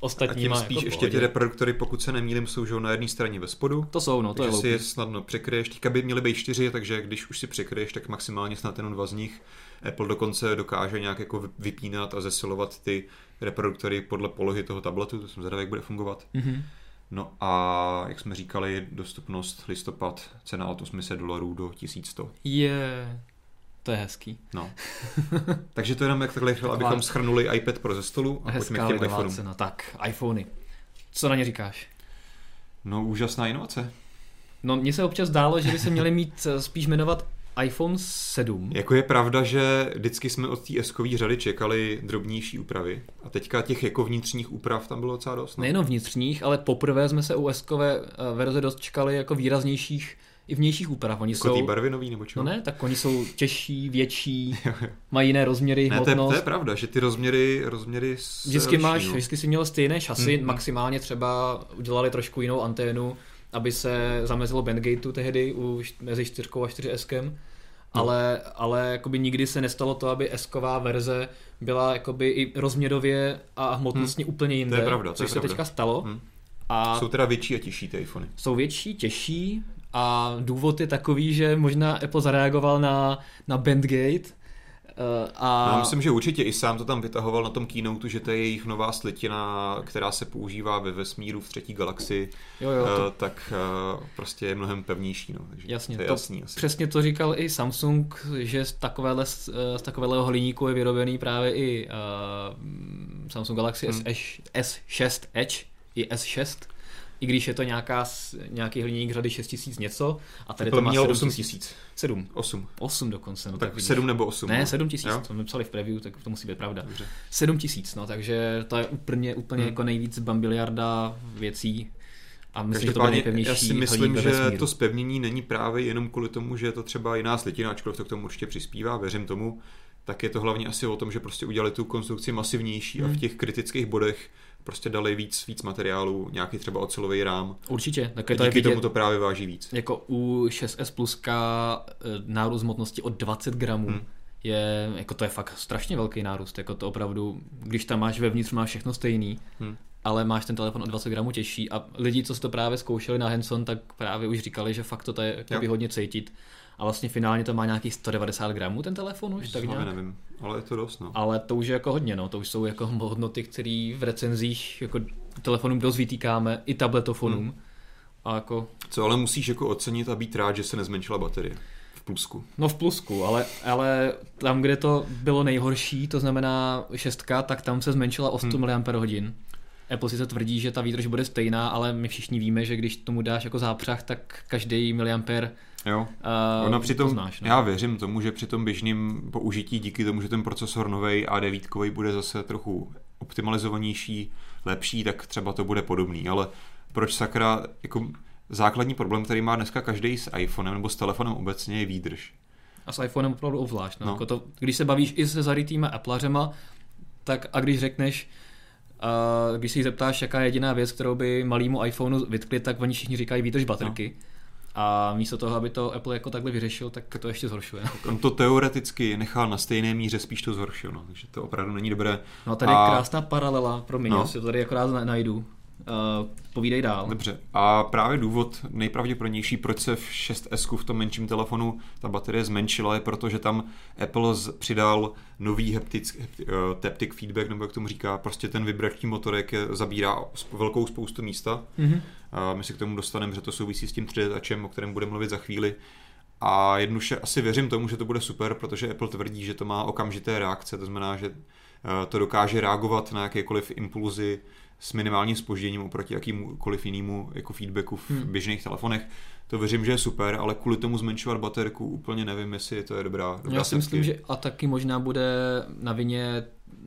ostatníma. A tím spíš jako ještě ty reproduktory, pokud se nemýlím, jsou na jedné straně ve spodu. To jsou, no, to je loupý. Takže si je snadno překryješ, teďka by měly být čtyři, takže když už si překryješ, tak maximálně snad jenom dva z nich. Apple dokonce dokáže nějak jako vypínat a zesilovat ty reproduktory podle polohy toho tabletu, to jsem zvědavý, jak bude fungovat. Mm-hmm. No a jak jsme říkali, dostupnost listopad, cena od osm set dolarů do tisíc sto. Yeah. To je hezký. No. Takže to jenom jak takhle, taková... abychom shrnuli iPad Pro ze stolu a hezká pojďme k těm iPhoneům. Cena. Tak, iPhony. Co na ně říkáš? No, úžasná inovace. No, mně se občas zdálo, že by se měli mít spíš jmenovat iPhone sedm. Jako je pravda, že vždycky jsme od té S-kový řady čekali drobnější úpravy a teďka těch jako vnitřních úprav tam bylo docela dost. No? Nejenom vnitřních, ale poprvé jsme se u S-kové verze dočkali jako výraznějších i vnějších úprav. Oni jako jsou... ty barvy nový nebo čo? No ne, tak oni jsou těžší, větší, mají jiné rozměry, hmotnost. Ne, to je, to je pravda, že ty rozměry, rozměry se vždycky roční, máš, no. Vždycky si měl stejné šasy, hmm. maximálně třeba udělali trošku jinou anténu, aby se zamezilo bandgateu tehdy u, mezi čtyřkou a čtyři eskem, ale, no. ale jakoby nikdy se nestalo to, aby esková verze byla jakoby i rozměrově a hmotnostně hmm. úplně jinde, to je pravda, to což je se pravda. Teďka stalo. Hmm. A jsou teda větší a těžší ty iPhony. Jsou větší, těžší a důvod je takový, že možná Apple zareagoval na, na bandgate. A... No, myslím, že určitě i sám to tam vytahoval na tom keynoteu, že to je jejich nová slitina, která se používá ve vesmíru v třetí galaxii, jo, jo, to... tak prostě je mnohem pevnější. No. Takže jasně, to je to jasný, asi. Přesně to říkal i Samsung, že z takovéhle, z takového hliníku je vyrobený právě i uh, Samsung Galaxy hmm. S šest Edge. I S šest, i když je to nějaká, nějaký hliník řady šest tisíc něco a tady Apple to má sedm tisíc. osm. osm. osm dokonce. No, tak, tak sedm nebo osm. Ne, sedm tisíc, to jsme psali v preview, tak to musí být pravda. Dobře. sedm tisíc, no, takže to je úplně, úplně hmm. jako nejvíc bambiliarda věcí. A myslím, každopádně, že to já si myslím, že to zpevnění není právě jenom kvůli tomu, že je to třeba jiná slitina, ačkoliv to k tomu určitě přispívá, věřím tomu, tak je to hlavně asi o tom, že prostě udělali tu konstrukci masivnější hmm. a v těch kritických bodech prostě dali víc, víc materiálů, nějaký třeba ocelový rám. Určitě. Tak to díky tomu to právě váží víc. Jako u šest es Pluska nárůst hmotnosti o dvacet gramů. Hmm. Je, jako to je fakt strašně velký nárůst. Jako to opravdu, když tam máš vevnitř, máš všechno stejný, hmm. ale máš ten telefon o dvacet gramů těžší. A lidi, co si to právě zkoušeli na hands-on, tak právě už říkali, že fakt to tady jako by hodně cítit. A vlastně finálně to má nějakých sto devadesát gramů ten telefon už, tak nějak. Nevím, ale je to dost, no. Ale to už je jako hodně, no. To už jsou jako hodnoty, které v recenzích jako telefonům dost vytýkáme, i tabletofonům. Hmm. A jako... Co ale musíš jako ocenit a být rád, že se nezmenšila baterie. plusku. No v plusku, ale, ale tam, kde to bylo nejhorší, to znamená šestka, tak tam se zmenšila o sto hmm. mAh. Apple sice tvrdí, že ta výdrž bude stejná, ale my všichni víme, že když tomu dáš jako zápřah, tak každý miliampér jo. Ona přitom, to znáš. No? Já věřím tomu, že při tom běžným použití díky tomu, že ten procesor novej á devět bude zase trochu optimalizovanější, lepší, tak třeba to bude podobný, ale proč sakra, jako základní problém, který má dneska každý s iPhonem nebo s telefonem obecně je výdrž. A s iPhonem opravdu ovlášť. No? No. Jako to, když se bavíš i se zarytýma Appleařema, tak a když řekneš, Uh, když si jich zeptáš, jaká je jediná věc, kterou by malýmu iPhoneu vytkli, tak oni všichni říkají výdrž baterky. No. A místo toho, aby to Apple jako takhle vyřešil, tak to ještě zhoršuje. On to teoreticky nechal na stejné míře, spíš to zhoršil, no. Takže to opravdu není dobré. No a tady a... krásná paralela, promiň, no. Já si to tady akorát najdu. Uh, povídej dál. Dobře. A právě důvod nejpravděpodobnější, proč se v šest es v tom menším telefonu ta baterie zmenšila, je protože tam Apple přidal nový haptic, haptic feedback, nebo jak tomu říká, prostě ten vibrační motorek je, zabírá velkou spoustu místa. Mm-hmm. A my se k tomu dostaneme, že to souvisí s tím tři dé Touchem, o kterém budeme mluvit za chvíli. A jednoduše asi věřím tomu, že to bude super, protože Apple tvrdí, že to má okamžité reakce, to znamená, že to dokáže reagovat na jakékoliv impulzy s minimálním zpožděním oproti jakýmukoliv jinému jako feedbacku v hmm. běžných telefonech. To věřím, že je super, ale kvůli tomu zmenšovat baterku úplně nevím, jestli to je dobrá, dobrá Já si setky. Myslím, že a taky možná bude na vině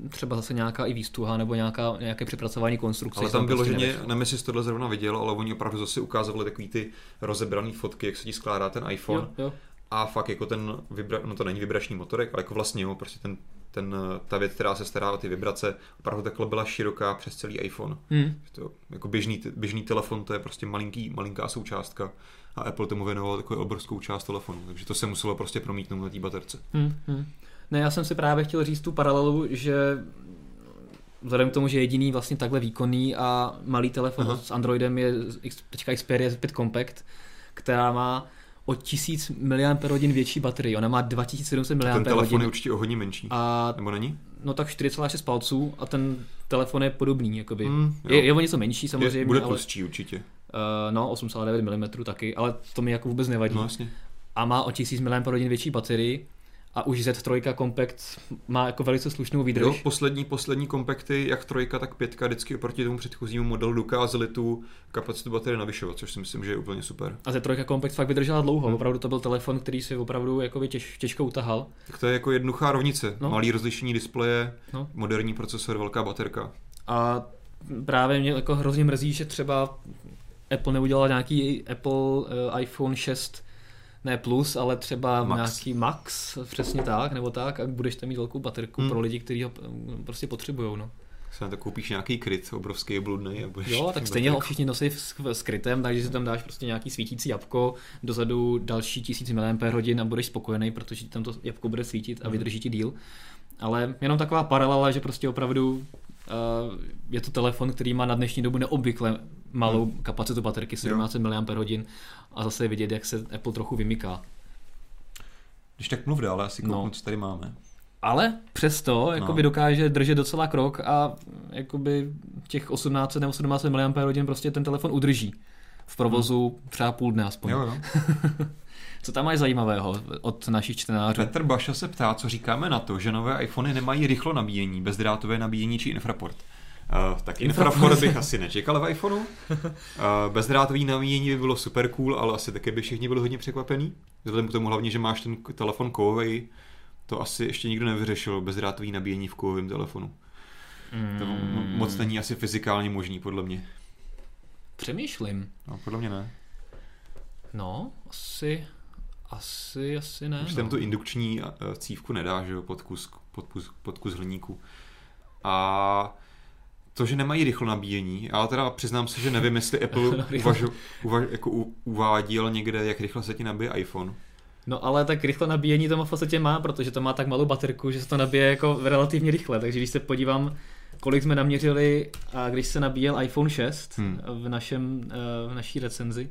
třeba zase nějaká i výstuha nebo nějaká, nějaké přepracování konstrukce. Ale tam bylo, že mě, nevím, jestli jsi tohle zrovna viděl, ale oni opravdu zase ukázali takový ty rozebraný fotky, jak se ti skládá ten iPhone. Jo, jo. A fakt jako ten, vibra... no to není vibrační motorek, ale jako vlastně jo, prostě ten Ten, ta věc, která se stará o ty vibrace, opravdu takhle byla široká přes celý iPhone. Hmm. To, jako běžný, běžný telefon, to je prostě malinký, malinká součástka a Apple tomu věnoval takovou obrovskou část telefonu, takže to se muselo prostě promítnout na té baterce. Hmm, hmm. Ne, já jsem si právě chtěl říct tu paralelu, že vzhledem k tomu, že jediný vlastně takhle výkonný a malý telefon Aha. s Androidem je teďka Xperia pět Compact, která má o tisíc mAh větší baterii. Ona má dva tisíce sedm set mAh. Ten telefon je určitě o hodně menší. A, nebo není? No tak čtyři celá šest palců a ten telefon je podobný. Jakoby. Mm, je, je o něco menší samozřejmě. Je, bude tlustší určitě. Uh, no, osm celá devět milimetrů taky, ale to mi jako vůbec nevadí. No, jasně. A má o tisíc mAh větší baterii a už zet tři Compact má jako velice slušnou výdrž. Jo, poslední, poslední kompakty, jak trojka, tak pětka, vždycky oproti tomu předchozímu modelu dokázali tu kapacitu baterie navyšovat, což si myslím, že je úplně super. A zet tři Compact fakt vydržela dlouho, hmm. opravdu to byl telefon, který si opravdu jako těž, těžko utahal. Tak to je jako jednoduchá rovnice, no. Malý rozlišení displeje, no. Moderní procesor, velká baterka. A právě mě jako hrozně mrzí, že třeba Apple neudělala nějaký Apple uh, iPhone šest ne plus, ale třeba max. Nějaký max, přesně tak, nebo tak, a budeš tam mít velkou baterku hmm. pro lidi, kteří ho prostě potřebujou, no. Se na to koupíš nějaký kryt, obrovský bludnej a budeš... Jo, tak stejně ho všichni nosí s krytem, takže si tam dáš prostě nějaký svítící jabko, dozadu další tisíc mAh a budeš spokojený, protože tam to jabko bude svítit a hmm. vydrží ti díl. Ale jenom taková paralela, že prostě opravdu... Uh, je to telefon, který má na dnešní dobu neobvykle malou hmm. kapacitu baterky, sedmnáct set miliampérhodin a zase je vidět, jak se Apple trochu vymyká. Když tak mluv dál, já si kouknu, no. co tady máme. Ale přesto jakoby, no. dokáže držet docela krok a jakoby, těch osmnáct set nebo sedmnáct set miliampérhodin prostě ten telefon udrží v provozu hmm. třeba půl dne aspoň. Jo, jo. Co tam máš zajímavého od našich čtenářů? Petr Baša se ptá, co říkáme na to, že nové iPhony nemají rychlo nabíjení, bezdrátové nabíjení či infraport. Uh, tak infraport bych asi nečekal v iPhoneu. Uh, bezdrátové nabíjení by bylo super cool, ale asi taky by všichni byli hodně překvapený. Vzhledem k tomu hlavně, že máš ten telefon kovový, to asi ještě nikdo nevyřešil, bezdrátové nabíjení v kovovém telefonu. Mm. To moc není asi fyzikálně možný, podle mě. Přemýšlím. No, podle mě ne. No, asi... Asi, asi ne. Už tam no. tu indukční cívku nedáš, že jo, pod kus, pod, kus, pod kus hliníku. A to, že nemají rychlo nabíjení, já teda přiznám se, že nevím, jestli Apple uvažu, uvaž, jako u, uváděl někde, jak rychle se ti nabije iPhone. No ale tak rychlo nabíjení to v podstatě má, protože to má tak malou baterku, že se to nabije jako relativně rychle. Takže když se podívám, kolik jsme naměřili, a když se nabíjel iPhone šest hmm. v, našem, v naší recenzi,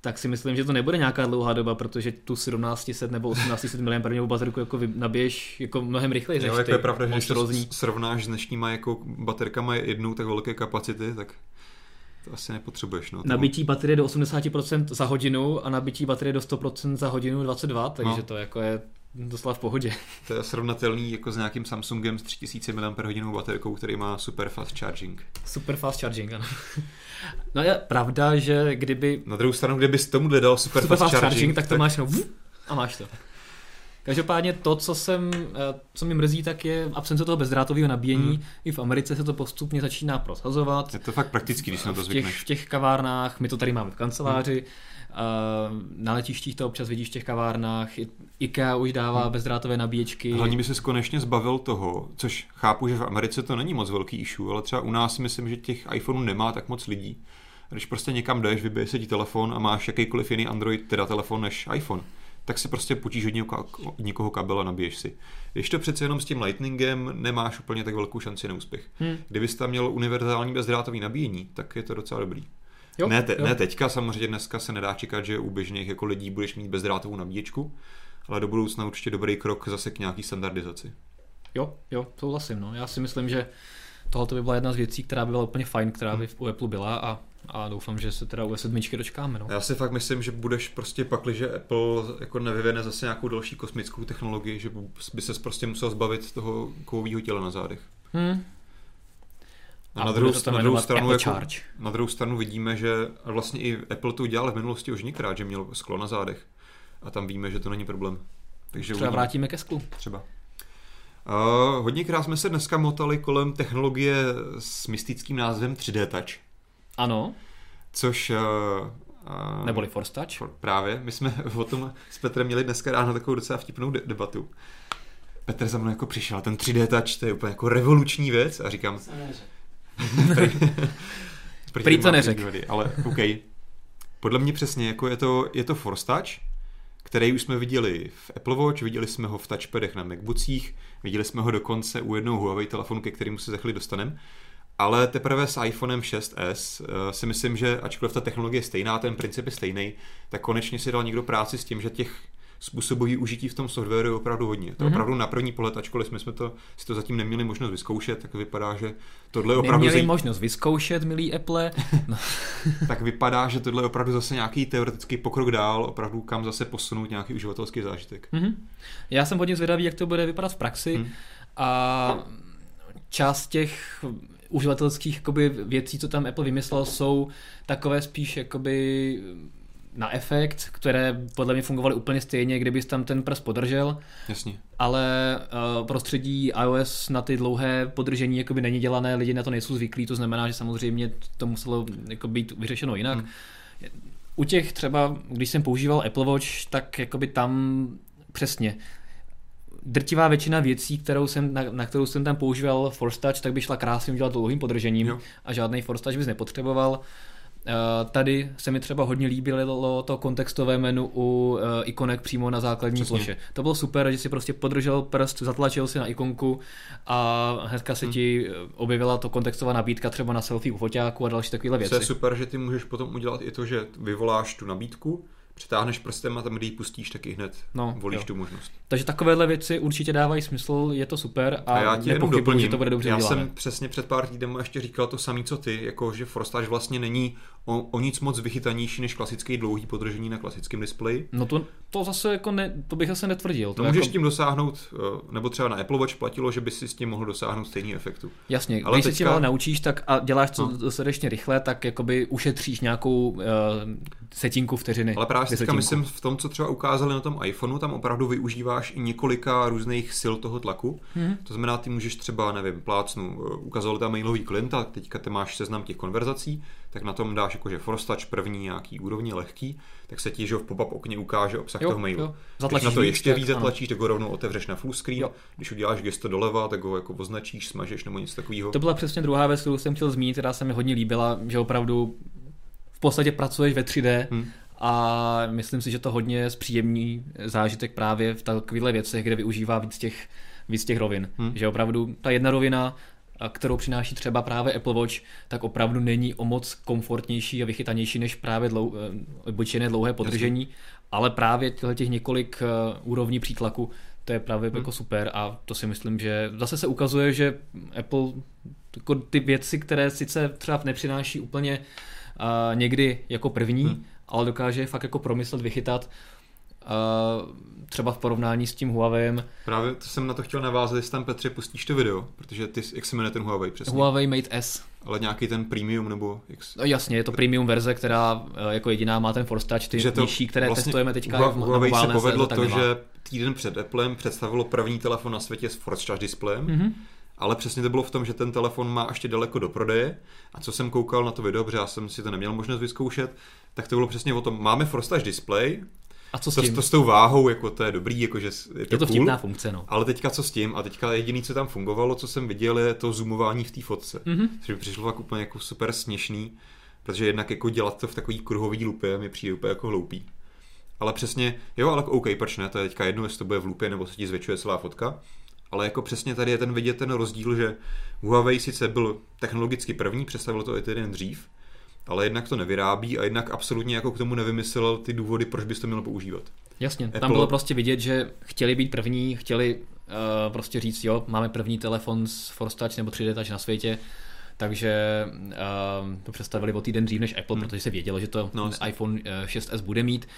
tak si myslím, že to nebude nějaká dlouhá doba, protože tu sedmnáct set nebo osmnáct set mAh baterku jako nabiješ jako mnohem rychleji. Jo, jako je pravda, že když to srovnáš s dnešníma jako baterkama jednou tak velké kapacity, tak To asi nepotřebuješ. No, nabití baterie do osmdesát procent za hodinu a nabití baterie do sto procent za hodinu dvacet dva, takže no. To jako je doslova v pohodě. To je srovnatelný jako s nějakým Samsungem s tři tisíce miliamperhodinovou baterkou, který má super fast charging. Super fast charging, ano. No je pravda, že kdyby... Na druhou stranu, kdybys tomuhle dal super, super fast, fast charging, charging tak to tak... máš no a máš to. Každopádně to, co jsem, co mi mrzí, tak je absence toho bezdrátového nabíjení. Hmm. I v Americe se to postupně začíná prosazovat. Je to fakt prakticky, když se na to zvykneš. V těch, v těch kavárnách, my to tady máme v kanceláři, hmm. na letištích to občas vidíš v těch kavárnách, IKEA už dává hmm. bezdrátové nabíječky. Hlavně by se konečně zbavil toho, což chápu, že v Americe to není moc velký issue, ale třeba u nás myslím, že těch iPhoneů nemá tak moc lidí. Když prostě někam jdeš, vybije se ti telefon a máš jakýkoliv jiný Android, teda telefon než iPhone, tak si prostě půjčíš od někoho kabel a nabiješ si. Když to přece jenom s tím Lightningem nemáš úplně tak velkou šanci na úspěch. Hmm. Kdybys tam měl univerzální bezdrátový nabíjení, tak je to docela dobrý. Jo, ne, te, ne teďka, samozřejmě dneska se nedá čekat, že u běžných jako lidí budeš mít bezdrátovou nabíječku, ale do budoucna určitě dobrý krok zase k nějaký standardizaci. Jo, jo, souhlasím. No. Já si myslím, že tohle by byla jedna z věcí, která by byla úplně fajn, která by u Apple byla a A doufám, že se teda u sedmičky dočkáme. No. Já si fakt myslím, že budeš prostě pakli, že Apple jako nevyvine zase nějakou další kosmickou technologii, že by ses prostě musel zbavit toho kovového těla na zádech. Hmm. A, a na, druhou, na, druhou stranu, jako, na druhou stranu vidíme, že vlastně i Apple to udělal v minulosti už několikrát, že měl sklo na zádech. A tam víme, že to není problém. Takže třeba vrátíme ke sklu. Třeba. Uh, hodněkrát jsme se dneska motali kolem technologie s mystickým názvem tři dé Touch. Ano. Což... Uh, uh, Neboli Force Touch. For, právě. My jsme o tom s Petrem měli dneska ráno takovou docela vtipnou de- debatu. Petr za mnou jako přišel, ten tři dé Touch, to je úplně jako revoluční věc. A říkám... Prý to neřek. Ale OK. Podle mě přesně, jako je to, je to Force Touch, který už jsme viděli v Apple Watch, viděli jsme ho v touchpadech na MacBookích, viděli jsme ho dokonce u jednoho Huawei telefonu, ke kterému se za chvíli dostaneme. Ale teprve s iPhonem šest es si myslím, že ačkoliv ta technologie je stejná, ten princip je stejný, tak konečně si dal někdo práci s tím, že těch způsobů využití v tom softwaru je opravdu hodně. To mm-hmm. opravdu na první pohled, ačkoliv jsme to, si to zatím neměli možnost vyzkoušet, tak vypadá, že tohle je opravdu... Neměli zaj... možnost vyzkoušet, milý Apple. No. Tak vypadá, že tohle je opravdu zase nějaký teoretický pokrok dál, opravdu kam zase posunout nějaký uživatelský zážitek. Mm-hmm. Já jsem hodně zvědavý, jak to bude vypadat v praxi. Mm. A část těch uživatelských jakoby věcí, co tam Apple vymyslel, jsou takové spíš jakoby na efekt, které podle mě fungovaly úplně stejně, kdybys tam ten prst podržel. Jasně. Ale uh, prostředí iOS na ty dlouhé podržení jakoby není dělané, lidi na to nejsou zvyklí, to znamená, že samozřejmě to muselo jako být vyřešeno jinak. Hmm. U těch třeba, když jsem používal Apple Watch, tak jakoby tam přesně drtivá většina věcí, kterou jsem, na, na kterou jsem tam používal Force Touch, tak by šla krásně udělat dlouhým podržením, jo. A žádný Force Touch bys nepotřeboval. Tady se mi třeba hodně líbilo to kontextové menu u ikonek přímo na základní Přesně. ploše. To bylo super, že si prostě podržel prst, zatlačil si na ikonku a hnedka se hmm. ti objevila to kontextová nabídka třeba na selfie u foťáku a další takovéhle věci. To je super, že ty můžeš potom udělat i to, že vyvoláš tu nabídku, přitáhneš prstem a tam, kdy ji pustíš, tak i hned no, volíš jo. tu možnost. Takže takovéhle věci určitě dávají smysl, je to super a, a já ti nepochybuji, doplním, že to bude dobře já dělané. Já jsem přesně před pár týdny ještě říkal to samý, co ty, jako že Force Touch vlastně není o, o nic moc vychytanější než klasický dlouhý podržení na klasickém displeji. No to, to zase jako ne, to bych zase netvrdil. To no, jako... Můžeš tím dosáhnout, nebo třeba na Apple Watch platilo, že bys si s tím mohl dosáhnout stejný efektu. Jasně, ale když teďka... se tím ale naučíš tak a děláš to no. dostatečně rychle, tak jakoby ušetříš nějakou uh, setinku vteřiny. Ale teďka myslím v tom, co třeba ukázali na tom iPhoneu, tam opravdu využíváš i několika různých sil toho tlaku. Hmm. To znamená, ty můžeš třeba, nevím, plácnu, ukázali tam mailový klient a teďka ty máš seznam těch konverzací, tak na tom dáš jakože Force Touch první nějaký úrovně lehký, tak se ti, že v pop-up okně ukáže obsah jo, toho mailu. Jo. Když na to ještě víc zatlačíš, tak ho rovnou otevřeš na full screen. Jo. Když uděláš gesto doleva, tak ho jako označíš, smažeš nebo něco takového. To byla přesně druhá věc, kterou jsem chtěl zmínit, která se mi hodně líbila, že opravdu v podstatě pracuješ ve tři dé. Hmm. A myslím si, že to hodně zpříjemní zážitek právě v takovýchhle věcech, kde využívá víc těch, víc těch rovin. Hmm. Že opravdu ta jedna rovina, kterou přináší třeba právě Apple Watch, tak opravdu není o moc komfortnější a vychytanější než právě dlou, obyčejné dlouhé podržení, Jasně. ale právě těch několik úrovní přítlaku to je právě hmm. jako super a to si myslím, že zase se ukazuje, že Apple jako ty věci, které sice třeba nepřináší úplně uh, někdy jako první, hmm. ale dokáže fakt jako promyslet, vychytat uh, třeba v porovnání s tím Huaweiem. Právě to jsem na to chtěl navázat, jestli tam, Petře, pustíš to video, protože ty, jak se jmenuje ten Huawei přesně? Huawei Mate S. Ale nějaký ten premium nebo... Jak se... No jasně, je to premium verze, která jako jediná má ten Force Touch, ty nižší, které vlastně testujeme teďka. Huawei se povedlo to, nemá. Že týden před Applem představilo první telefon na světě s Force Touch displejem, mm-hmm. ale přesně to bylo v tom, že ten telefon má ještě daleko do prodeje a co jsem koukal na to video, protože já jsem si to neměl možnost vyzkoušet, tak to bylo přesně o tom, máme Force Touch display. A co s tím? To, to s tou váhou, jako to je dobrý, jako že je to, je to vtipná cool, funkce, no. Ale teďka co s tím? A teďka jediný, co tam fungovalo, co jsem viděl, je to zoomování v té fotce. Mm-hmm. Což mi přišlo tak úplně jako super směšný, protože jednak jako dělat to v takový kruhový lupě mi přijde úplně jako hloupý. Ale přesně, jo, ale OK, proč ne, to je teďka jedno, jestli to bude v lupě, nebo se ti zvětšuje celá fotka. Ale jako přesně tady je ten vidět ten rozdíl, že Huawei sice byl technologicky první, představil to i ten dřív, ale jednak to nevyrábí a jednak absolutně jako k tomu nevymyslel ty důvody, proč bys to měl používat. Jasně, Apple... tam bylo prostě vidět, že chtěli být první, chtěli uh, prostě říct, jo, máme první telefon s Force Touch nebo tři dé Touch na světě, takže uh, to představili o týden dřív než Apple, hmm. protože se vědělo, že to no, iPhone šest es bude mít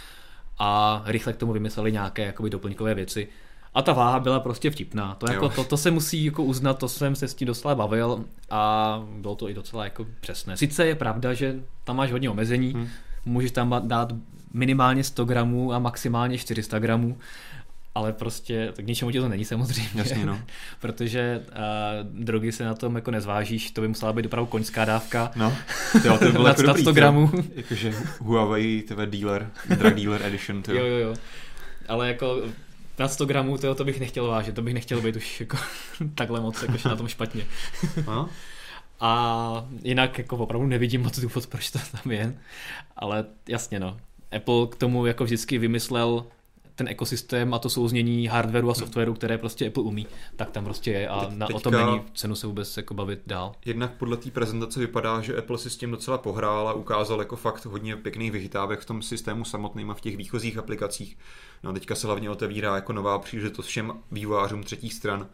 a rychle k tomu vymysleli nějaké jakoby doplňkové věci. A ta váha byla prostě vtipná. To, jako, to, to se musí jako uznat, to jsem se s tím docela bavil a bylo to i docela jako přesné. Sice je pravda, že tam máš hodně omezení, hmm. můžeš tam dát minimálně sto gramů a maximálně čtyři sta gramů, ale prostě k ničemu ti to není samozřejmě. Jasně, no. Protože uh, drogy se na tom jako nezvážíš, to by musela být opravdu koňská dávka. No, to by bylo jako dobrý. sto gramů. Jakože Huawei, tebe dealer, drug dealer edition. Tebe. Jo, jo, jo. Ale jako... Na sto gramů to, to bych nechtěl vážit, to bych nechtěl být už jako takhle moc, jakož na tom špatně. A? A jinak jako opravdu nevidím moc důvod, proč to tam je. Ale jasně, no. Apple k tomu jako vždycky vymyslel ten ekosystém a to souznění hardwareu a softwaru, které prostě Apple umí, tak tam prostě je a na, o tom není cenu se vůbec jako bavit dál. Jednak podle té prezentace vypadá, že Apple si s tím docela pohrála, ukázal jako fakt hodně pěkných vychytávek v tom systému samotným a v těch výchozích aplikacích. No a teďka se hlavně otevírá jako nová příležitost všem vývojářům třetích stran,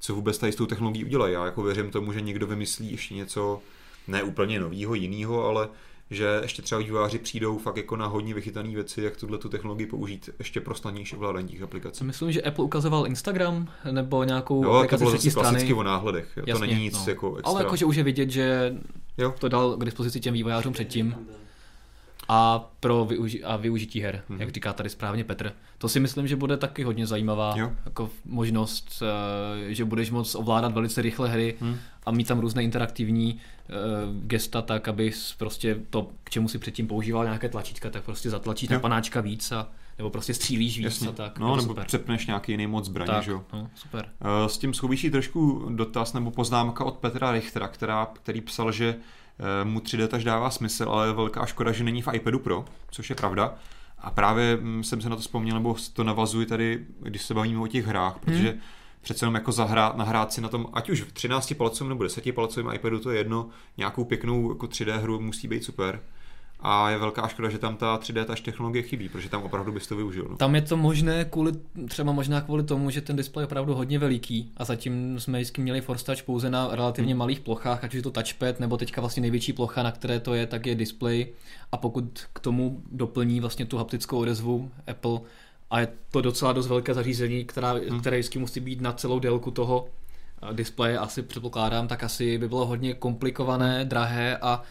co vůbec tady s tou technologií udělají. Já jako věřím tomu, že někdo vymyslí ještě něco ne úplně novýho, jinýho, ale že ještě třeba vývojáři přijdou fakt jako na hodně vychytané věci, jak tuhle tu technologii použít ještě pro snadnější ovládání těch aplikací. Myslím, že Apple ukazoval Instagram nebo nějakou jo, aplikaci třetí strany. Klasicky o náhledech. Jo, jasně, to není nic no. jako extra. Ale jakože už je vidět, že jo. to dal k dispozici těm vývojářům předtím a pro využi- a využití her, hmm. jak říká tady správně Petr. To si myslím, že bude taky hodně zajímavá jako možnost, že budeš moc ovládat velice rychle hry hmm. a mít tam různé interaktivní gesta tak, aby prostě to, k čemu si předtím používal nějaké tlačítka, tak prostě zatlačíš na panáčka víc a nebo prostě střílíš víc Jasně. a tak. No, nebo super. Přepneš nějaký jiný mod zbraně, tak, že jo. No, super. S tím souvisí trošku dotaz nebo poznámka od Petra Richtera, která, který psal, že mu tři dé Touch dává smysl, ale je velká škoda, že není v iPadu Pro, což je pravda. A právě jsem se na to vzpomněl, nebo to navazuji tady, když se bavíme o těch hrách, protože hmm. přece jenom jako zahrát, nahrát si na tom, ať už v třináctipalcovém nebo desetipalcovém iPadu, to je jedno, nějakou pěknou jako tři dé hru musí být super. A je velká škoda, že tam ta tři dé Touch technologie chybí, protože tam opravdu bys to využil. No. Tam je to možné kvůli, třeba možná kvůli tomu, že ten displej je opravdu hodně veliký a zatím jsme vždycky měli Force Touch pouze na relativně hmm. malých plochách, ať už je to touchpad, nebo teďka vlastně největší plocha, na které to je, tak je displej. A pokud k tomu doplní vlastně tu haptickou odezvu Apple, a je to docela dost velké zařízení, která, hmm. které vždycky musí být na celou délku toho displeje, asi předpokládám, tak asi by bylo hodně komplikované, drahé a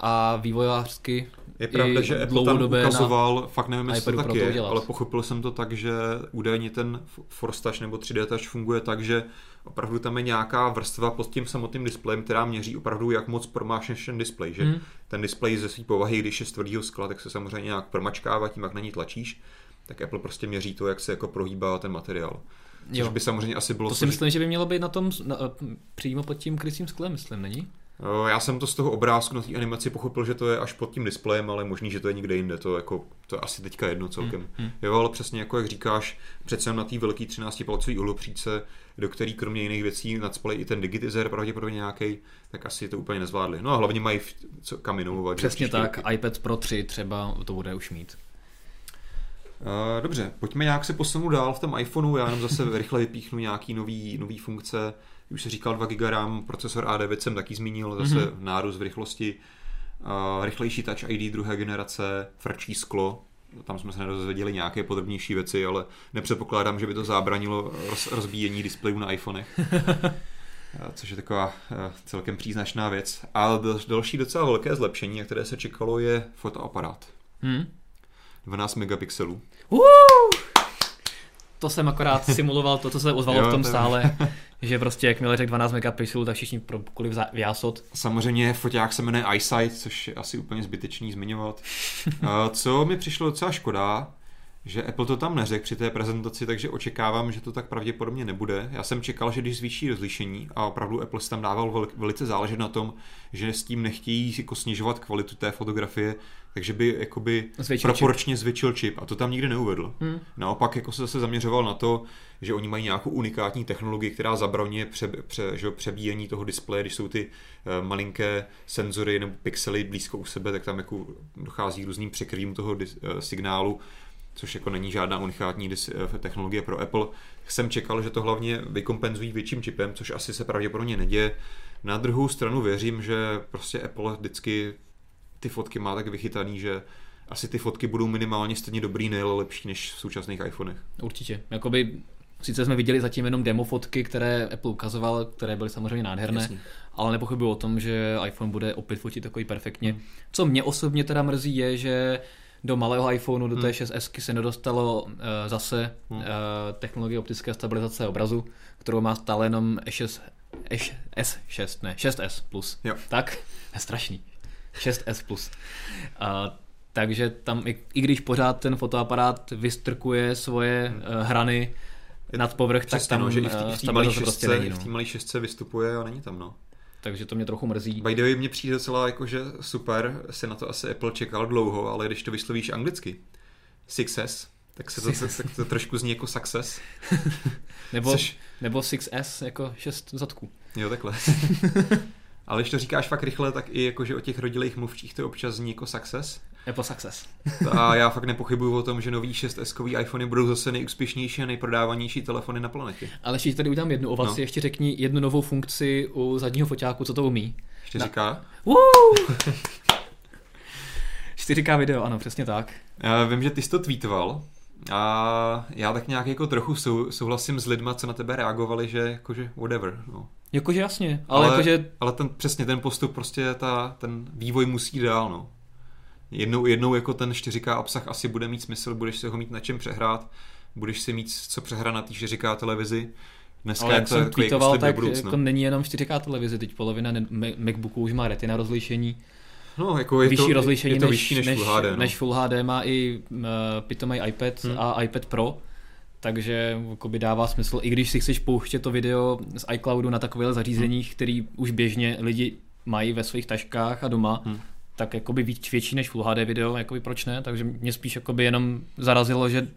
a vývojářsky. Je pravda, že Apple tam ukazoval, na... fakt nevím, jestli to tak je, ale pochopil jsem to tak, že údajně ten Force Touch nebo tři dé Touch funguje tak, že opravdu tam je nějaká vrstva pod tím samotným displejem, která měří opravdu, jak moc promášneš ten displej, že hmm. ten displej ze své povahy, když je z tvrdýho skla, tak se samozřejmě nějak promačkává, tím jak na ní tlačíš, tak Apple prostě měří to, jak se jako prohýbá ten materiál. Což jo. by samozřejmě asi bylo... To si složit. Myslím, že by mělo být na tom na, přímo pod tím krycím sklem, myslím, není? Já jsem to z toho obrázku na té animaci pochopil, že to je až pod tím displejem, ale možný, že to je někde jinde, to, jako, to je asi teďka jedno celkem. Mm, mm. Jo, ale přesně jako jak říkáš, přece na té velké třináctipalcové ohlopříce, do které kromě jiných věcí nadspali i ten digitizer pravděpodobně nějaký, tak asi to úplně nezvládli. No a hlavně mají kam inovovat. Přesně tak, roky. iPad Pro tři třeba to bude už mít. Dobře, pojďme nějak se posunout dál v tom iPhoneu, já jenom zase rychle vypíchnu nějaký nový, nový funkce. Už se říkal dva gigabajty RAM, procesor á devět jsem taky zmínil, zase mm-hmm. nárůst v rychlosti. Uh, rychlejší Touch í dé druhé generace, tvrdší sklo, tam jsme se nedozvěděli nějaké podrobnější věci, ale nepředpokládám, že by to zábranilo roz, rozbíjení displejů na iPhonech, což je taková uh, celkem příznačná věc. A další docela velké zlepšení, na které se čekalo, je fotoaparát. Mm. dvanáct megapixelů. Uuu! To jsem akorát simuloval to, co se ozvalo jo, v tom to sále, že prostě jakmile řekl dvanáct megapixelů, tak všichni prokuli v jásot. Samozřejmě foťák se jmenuje iSight, což je asi úplně zbytečný zmiňovat. Co mi přišlo docela škoda, že Apple to tam neřekl při té prezentaci, takže očekávám, že to tak pravděpodobně nebude. Já jsem čekal, že když zvýší rozlišení, a opravdu Apple si tam dával vel, velice záležet na tom, že s tím nechtějí jako snižovat kvalitu té fotografie, takže by jakoby zvětšil proporčně čip. zvětšil čip a to tam nikdy neuvedl. Hmm. Naopak jako se zase zaměřoval na to, že oni mají nějakou unikátní technologii, která zabraňuje pře, pře, že, přebíjení toho displeje, když jsou ty uh, malinké senzory nebo pixely blízko u sebe, tak tam jako dochází k různým překryvům toho dis, uh, signálu. Což jako není žádná unikátní technologie pro Apple. Jsem čekal, že to hlavně vykompenzují větším čipem, což asi se pravděpodobně neděje. Na druhou stranu věřím, že prostě Apple vždycky ty fotky má tak vychytaný, že asi ty fotky budou minimálně stejně dobrý, nejlepší lepší než v současných iPhonech. Určitě. Jakoby sice jsme viděli zatím jenom demo fotky, které Apple ukazoval, které byly samozřejmě nádherné, Jasný. ale nepochybuji o tom, že iPhone bude opět fotit takový perfektně. Hmm. Co mě osobně teda mrzí je, že do malého iPhoneu, do té hmm. šest esky se nedostalo uh, zase hmm. uh, technologie optické stabilizace obrazu, kterou má stále jenom šest, šest, es šest, ne, šest es plus. Jo. Tak? Je strašný. šest es plus. Uh, takže tam, i, i když pořád ten fotoaparát vystrkuje svoje hmm. uh, hrany je nad povrch, tak tam no, že i v té malé šestce, prostě no. šestce vystupuje a není tam, no. Takže to mě trochu mrzí. By the way, mně přijde docela jakože super, se na to asi Apple čekal dlouho, ale když to vyslovíš anglicky, six S, tak se to, se, to trošku zní jako success. nebo, Což... nebo six S jako šest zadků. Jo, takhle. Ale když to říkáš fakt rychle, tak i jakože o těch rodilých mluvčích to občas zní jako success. Nebo success. A já fakt nepochybuju o tom, že nový šest eskový iPhony budou zase nejúspěšnější a nejprodávanější telefony na planetě. Ale ještě tady udělám jednu ovaci, no. ještě řekni jednu novou funkci u zadního foťáku, co to umí. Ještě na... říká? čtyři ká video, ano, přesně tak. Já vím, že ty jsi to tweetoval. A já tak nějak jako trochu sou, souhlasím s lidma, co na tebe reagovali, že jakože whatever. No. Jakože jasně. Ale, ale, jakože... ale ten, přesně ten postup, prostě ta, ten vývoj musí dál. No. Jednou, jednou jako ten čtyři ká obsah asi bude mít smysl, budeš se ho mít na čem přehrát, budeš si mít co přehrát na té čtyři ká televizi. Dneska ale jak jsem tweetoval, tak to není jenom čtyři ká televizi, teď polovina MacBooku už má retina rozlišení. No, jako je vyšší to, rozlišení je to než, vyšší než, než Full há dé. No. Než Full há dé má i uh, pitomý iPad hmm. a iPad Pro, takže jakoby dává smysl, i když si chceš pouštět to video z iCloudu na takovéhle zařízeních, hmm. který už běžně lidi mají ve svých taškách a doma, hmm. tak jakoby víc větší než Full há dé video, jakoby proč ne, takže mě spíš jakoby jenom zarazilo, že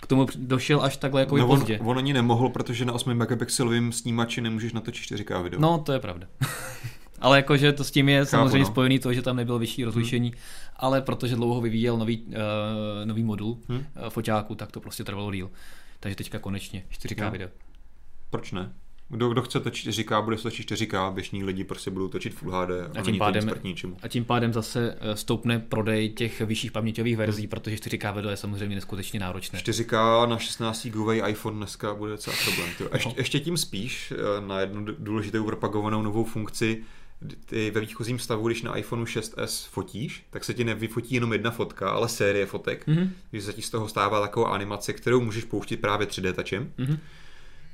k tomu došel až takhle jakoby no, pozdě. On, on ani nemohl, protože na osmi megapixelovém snímači nemůžeš natočit čtyři ká video. No, to je pravda. Ale jakože to s tím je samozřejmě Chápu, no. spojený to, že tam nebylo vyšší rozlišení, hmm. ale protože dlouho vyvíjel nový, uh, nový modul hmm. uh, foťáku, tak to prostě trvalo díl. Takže teďka konečně čtyři ká no. video. Proč ne? Kdo, kdo chce točit čtyři ká, bude točit čtyři ká, běžní lidi prostě budou točit Full há dé a, a, tím, pádem, a tím pádem zase stoupne prodej těch vyšších paměťových verzí, hmm. protože čtyři ká video je samozřejmě neskutečně náročné. čtyři ká na šestnáctigový iPhone dneska bude docela problém. A ještě, ještě tím spíš na jednu důležitou propagovanou novou funkci. Ty ve výchozím stavu, když na iPhoneu šest es fotíš, tak se ti nevyfotí jenom jedna fotka, ale série fotek, mm-hmm. že se ti z toho stává taková animace, kterou můžeš pouštit právě tři dé touchem, mm-hmm.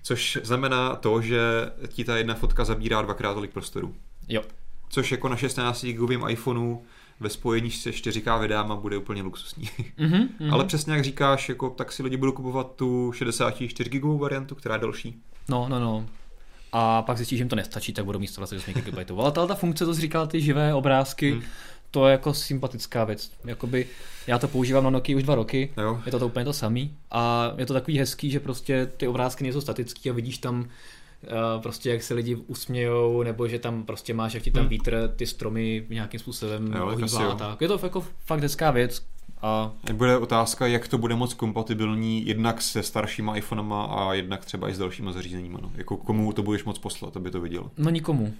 což znamená to, že ti ta jedna fotka zabírá dvakrát tolik prostoru. Jo. Což jako na šestnáctigigovém iPhoneu ve spojení se čtyři ká videama bude úplně luxusní. Mm-hmm, mm-hmm. Ale přesně jak říkáš, jako, tak si lidi budou kupovat tu šedesáti čtyři gigovou variantu, která je delší. No, no, no. A pak zjistíš, že jim to nestačí, tak budou mít sto dvacet osm gigabajtů. Ale ta funkce, to jsi říkal, ty živé obrázky, hmm. to je jako sympatická věc. Jakoby, já to používám na Nokii už dva roky, jo. je to, to úplně to samý. A je to takový hezký, že prostě ty obrázky nejsou statický a vidíš tam uh, prostě, jak se lidi usmějou, nebo že tam prostě máš, jak ti tam hmm. vítr, ty stromy nějakým způsobem ohývá. Je to jako fakt hezká věc. A bude otázka, jak to bude moc kompatibilní jednak se staršíma iPhonama a jednak třeba i s dalšíma zařízeními. No. Jako komu to budeš moc poslat, aby to viděl? No nikomu.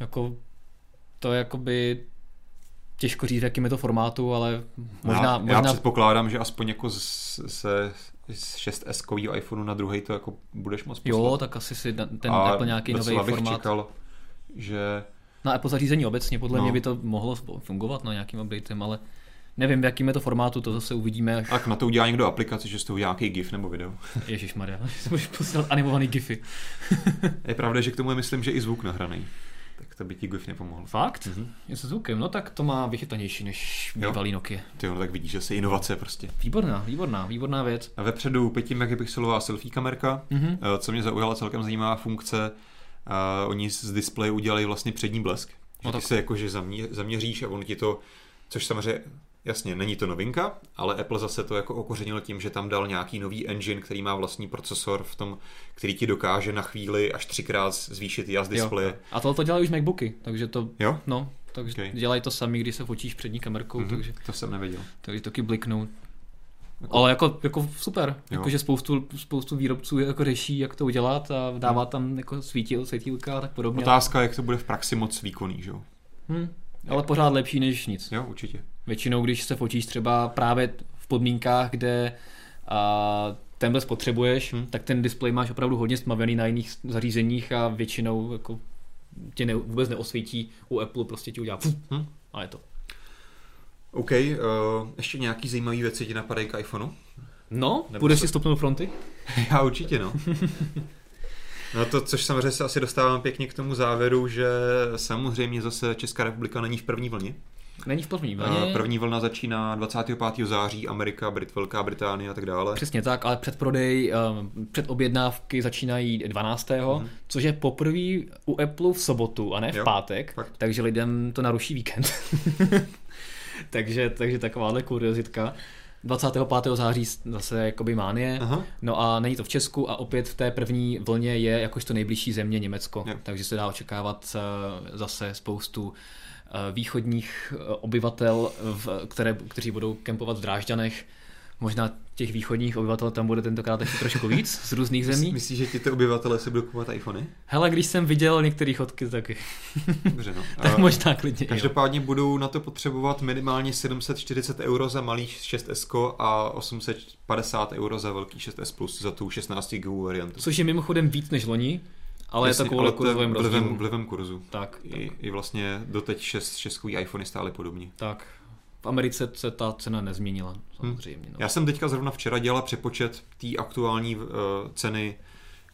Jako to je jakoby těžko říct, jakým je to formátu, ale možná... Já, možná... já předpokládám, že aspoň jako z, se... z šest eskového iPhoneu na druhej to jako budeš moc poslat. Jo, tak asi si ten a Apple nějaký nový formát. A docela bych čekal, že... Na Apple zařízení obecně podle no. mě by to mohlo fungovat na no, nějakým updatem, ale nevím, v jakým je to formátu, to zase uvidíme. Až... Tak na to udělá někdo aplikaci, že z toho nějaký GIF nebo video. Ježišmarja, že se můžeš poslat animovaný GIFy. Je pravda, že k tomu je, myslím, že i zvuk nahraný. Tak to by ti GIF nepomohl. Fakt? Mm-hmm. Je se zvukem, no tak to má vychytanější než bývalý Nokia. Ty jo, no tak vidíš, že se inovace prostě. Výborná, výborná, výborná věc. A vepředu pětimegapixelová selfie kamerka, mm-hmm. co mě zaujala, celkem zajímavá funkce. A oni z displeje udělali vlastně přední blesk. No tak. Ty se jakože zamě, zaměříš a on ti to, což samozřejmě, jasně, není to novinka, ale Apple zase to jako okořenil tím, že tam dal nějaký nový engine, který má vlastní procesor v tom, který ti dokáže na chvíli až třikrát zvýšit jas displeje. A tohle to dělají už MacBooky, takže to... Jo? No, takže okay. Dělají to sami, když se fotíš přední kamerkou, mm-hmm, takže... To jsem nevěděl. Takže taky bliknou. Jako... Ale jako, jako super, jakože spoustu, spoustu výrobců jako řeší, jak to udělat a dává hmm. tam jako svítil, svítilka a tak podobně. Otázka, jak to bude v praxi moc výkonný, že jo? Hmm. Ale pořád lepší než nic. Jo, určitě. Většinou, když se fotíš třeba právě v podmínkách, kde a, tenhle spotřebuješ, hmm. tak ten displej máš opravdu hodně stmavený na jiných zařízeních a většinou jako, tě ne, vůbec neosvítí, u Apple prostě ti udělá hmm. a je to. OK, uh, ještě nějaký zajímavý věci ti napadají k iPhoneu? No, budeš si stopnout fronty? Já určitě, no. No to, což samozřejmě se asi dostávám pěkně k tomu závěru, že samozřejmě zase Česká republika není v první vlně. Není v první vlně. První vlna začíná dvacátého pátého září, Amerika, Brit, Velká Británie a tak dále. Přesně tak, ale předprodej, předobjednávky začínají dvanáctého Mm. což je poprvé u Apple v sobotu a ne v jo, pátek, fakt. Takže lidem to naruší víkend. Takže, takže takováhle kuriozitka. dvacátého pátého září zase jakoby mánie. Aha. No a není to v Česku a opět v té první vlně je jakožto nejbližší země Německo. Je. Takže se dá očekávat zase spoustu východních obyvatel, v, které, kteří budou kempovat v Drážďanech. Možná těch východních obyvatel tam bude tentokrát ještě trošku víc z různých zemí. Myslíš, že tyto obyvatelé se budou kupovat iPhony? Hele, když jsem viděl některé fotky, taky. Dobře, no. Tak možná klidně. Každopádně jo. Budou na to potřebovat minimálně sedm set čtyřicet euro za malý šest es a osm set padesát euro za velký šest es plus za tu šestnáct gigabajtů variantu. Což je mimochodem víc než loni, ale jasně, je takovou kurzovým rozdílem. Vlivem kurzu. Tak. I, tak. I vlastně doteď šest český iPhony stále podobně. Tak. V Americe se ta cena nezměnila, samozřejmě. No. Já jsem teďka zrovna včera dělal přepočet té aktuální uh, ceny,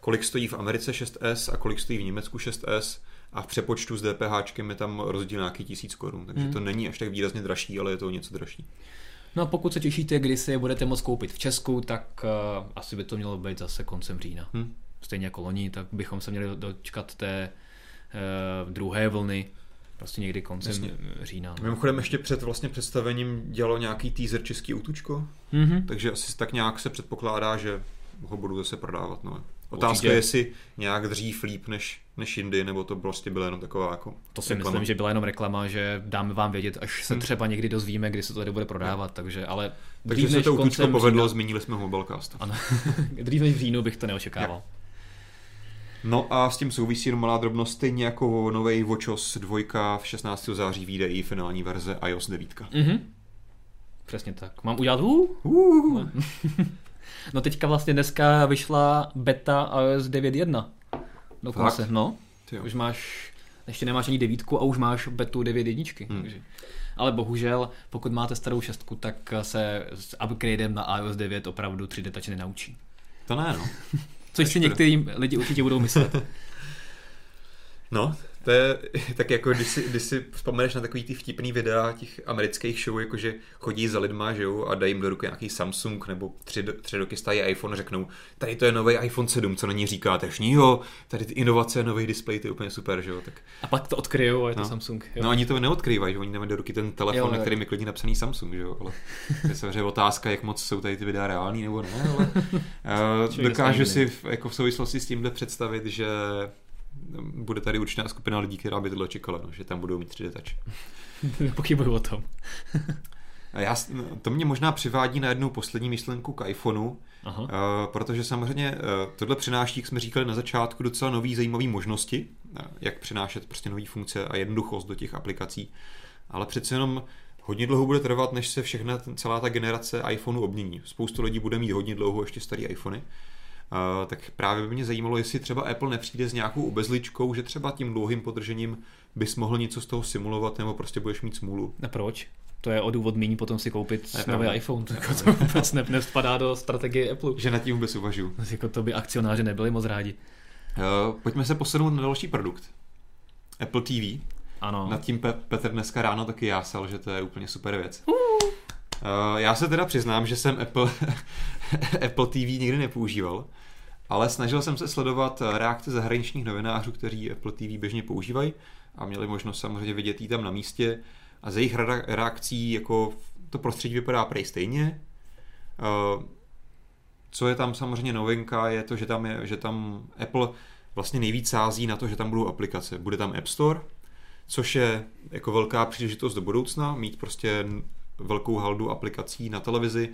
kolik stojí v Americe šest es a kolik stojí v Německu šest es a v přepočtu s DPHčkem je tam rozdíl nějaký tisíc korun, takže mm. to není až tak výrazně dražší, ale je to něco dražší. No a pokud se těšíte, kdy si je budete moct koupit v Česku, tak uh, asi by to mělo být zase koncem října. Mm. Stejně jako loni, tak bychom se měli dočkat té uh, druhé vlny. Prostě někdy koncem Jasně. října. Mimochodem ještě před vlastně představením dělalo nějaký teaser Český autůčko, mm-hmm. takže asi tak nějak se předpokládá, že ho budou zase prodávat. No. Otázka je, jestli nějak dřív líp než, než jindy, nebo to prostě byla jenom taková jako... To si reklama. Myslím, že byla jenom reklama, že dáme vám vědět, až se hmm. třeba někdy dozvíme, kdy se to tady bude prodávat, no. takže ale... Takže se to autůčko povedlo, října... zmínili jsme Mobilecast. Ano, dřív než v říjnu bych to neočekával. Jak? No a s tím souvisí jenom malá drobnost, stejně jako novej WatchOS dva v šestnáctého září vyjde i finální verze iOS devět. Mm-hmm. Přesně tak. Mám udělat hů? Uh. No teďka vlastně dneska vyšla beta iOS devět tečka jedna. Dokonce, no. Už máš, ještě nemáš ani devítku a už máš betu devět tečka jedna. Hmm. Takže. Ale bohužel, pokud máte starou šestku, tak se s upgradem na iOS devět opravdu tři dé Touch nenaučí. To ne, no. Což si některým lidi určitě budou myslet. No, to je tak jako, když si, když si vzpomeneš na takový ty vtipný videa těch amerických show, jakože chodí za lidma, že jo, a dají jim do ruky nějaký Samsung, nebo tři, tři roky stáje iPhone, řeknou, tady to je nový iPhone sedm, co na ní říkáte, jo, tady ty inovace, nový displej, to je úplně super, že jo. Tak... A pak to odkryjou a je to no. Samsung. Jo. No, oni to neodkrývají, že oni dáme do ruky ten telefon, jo, na kterým je klidně napsaný Samsung, že jo, ale to je samozřejmě otázka, jak moc jsou tady ty videa reální, nebo ne, ale uh, dokážu si v, jako v souvislosti s tímhle představit, že bude tady určitá skupina lidí, která by tohle čekala, no, že tam budou mít tři dé Touch. Pochybuju o tom. Já, to mě možná přivádí na jednu poslední myšlenku k iPhoneu, Aha. protože samozřejmě tohle přináší, jak jsme říkali na začátku, docela nový zajímavý možnosti, jak přinášet prostě nový funkce a jednoduchost do těch aplikací, ale přece jenom hodně dlouho bude trvat, než se všechna, celá ta generace iPhoneu obmění. Spoustu lidí bude mít hodně dlouho ještě starý iPhony. Uh, tak právě by mě zajímalo, jestli třeba Apple nepřijde s nějakou obezličkou, že třeba tím dlouhým podržením bys mohl něco z toho simulovat, nebo prostě budeš mít smůlu. A proč? To je odůvod míň potom si koupit nový iPhone. Tako to vůbec ne, nevpadá do strategie Apple. Že nad tím vůbec uvažuju. Jako to by akcionáři nebyli moc rádi. Uh, pojďme se posunout na další produkt. Apple T V. Ano. Nad tím Pe- Petr dneska ráno taky jásal, že to je úplně super věc. Uh. Uh, já se teda přiznám, že jsem Apple, Apple T V nikdy nepoužíval, ale snažil jsem se sledovat reakce zahraničních novinářů, kteří Apple T V běžně používají a měli možnost samozřejmě vidět jí tam na místě a ze jejich reakcí jako to prostředí vypadá prej stejně. Uh, co je tam samozřejmě novinka, je to, že tam, je, že tam Apple vlastně nejvíc sází na to, že tam budou aplikace. Bude tam App Store, což je jako velká příležitost do budoucna, mít prostě velkou haldu aplikací na televizi.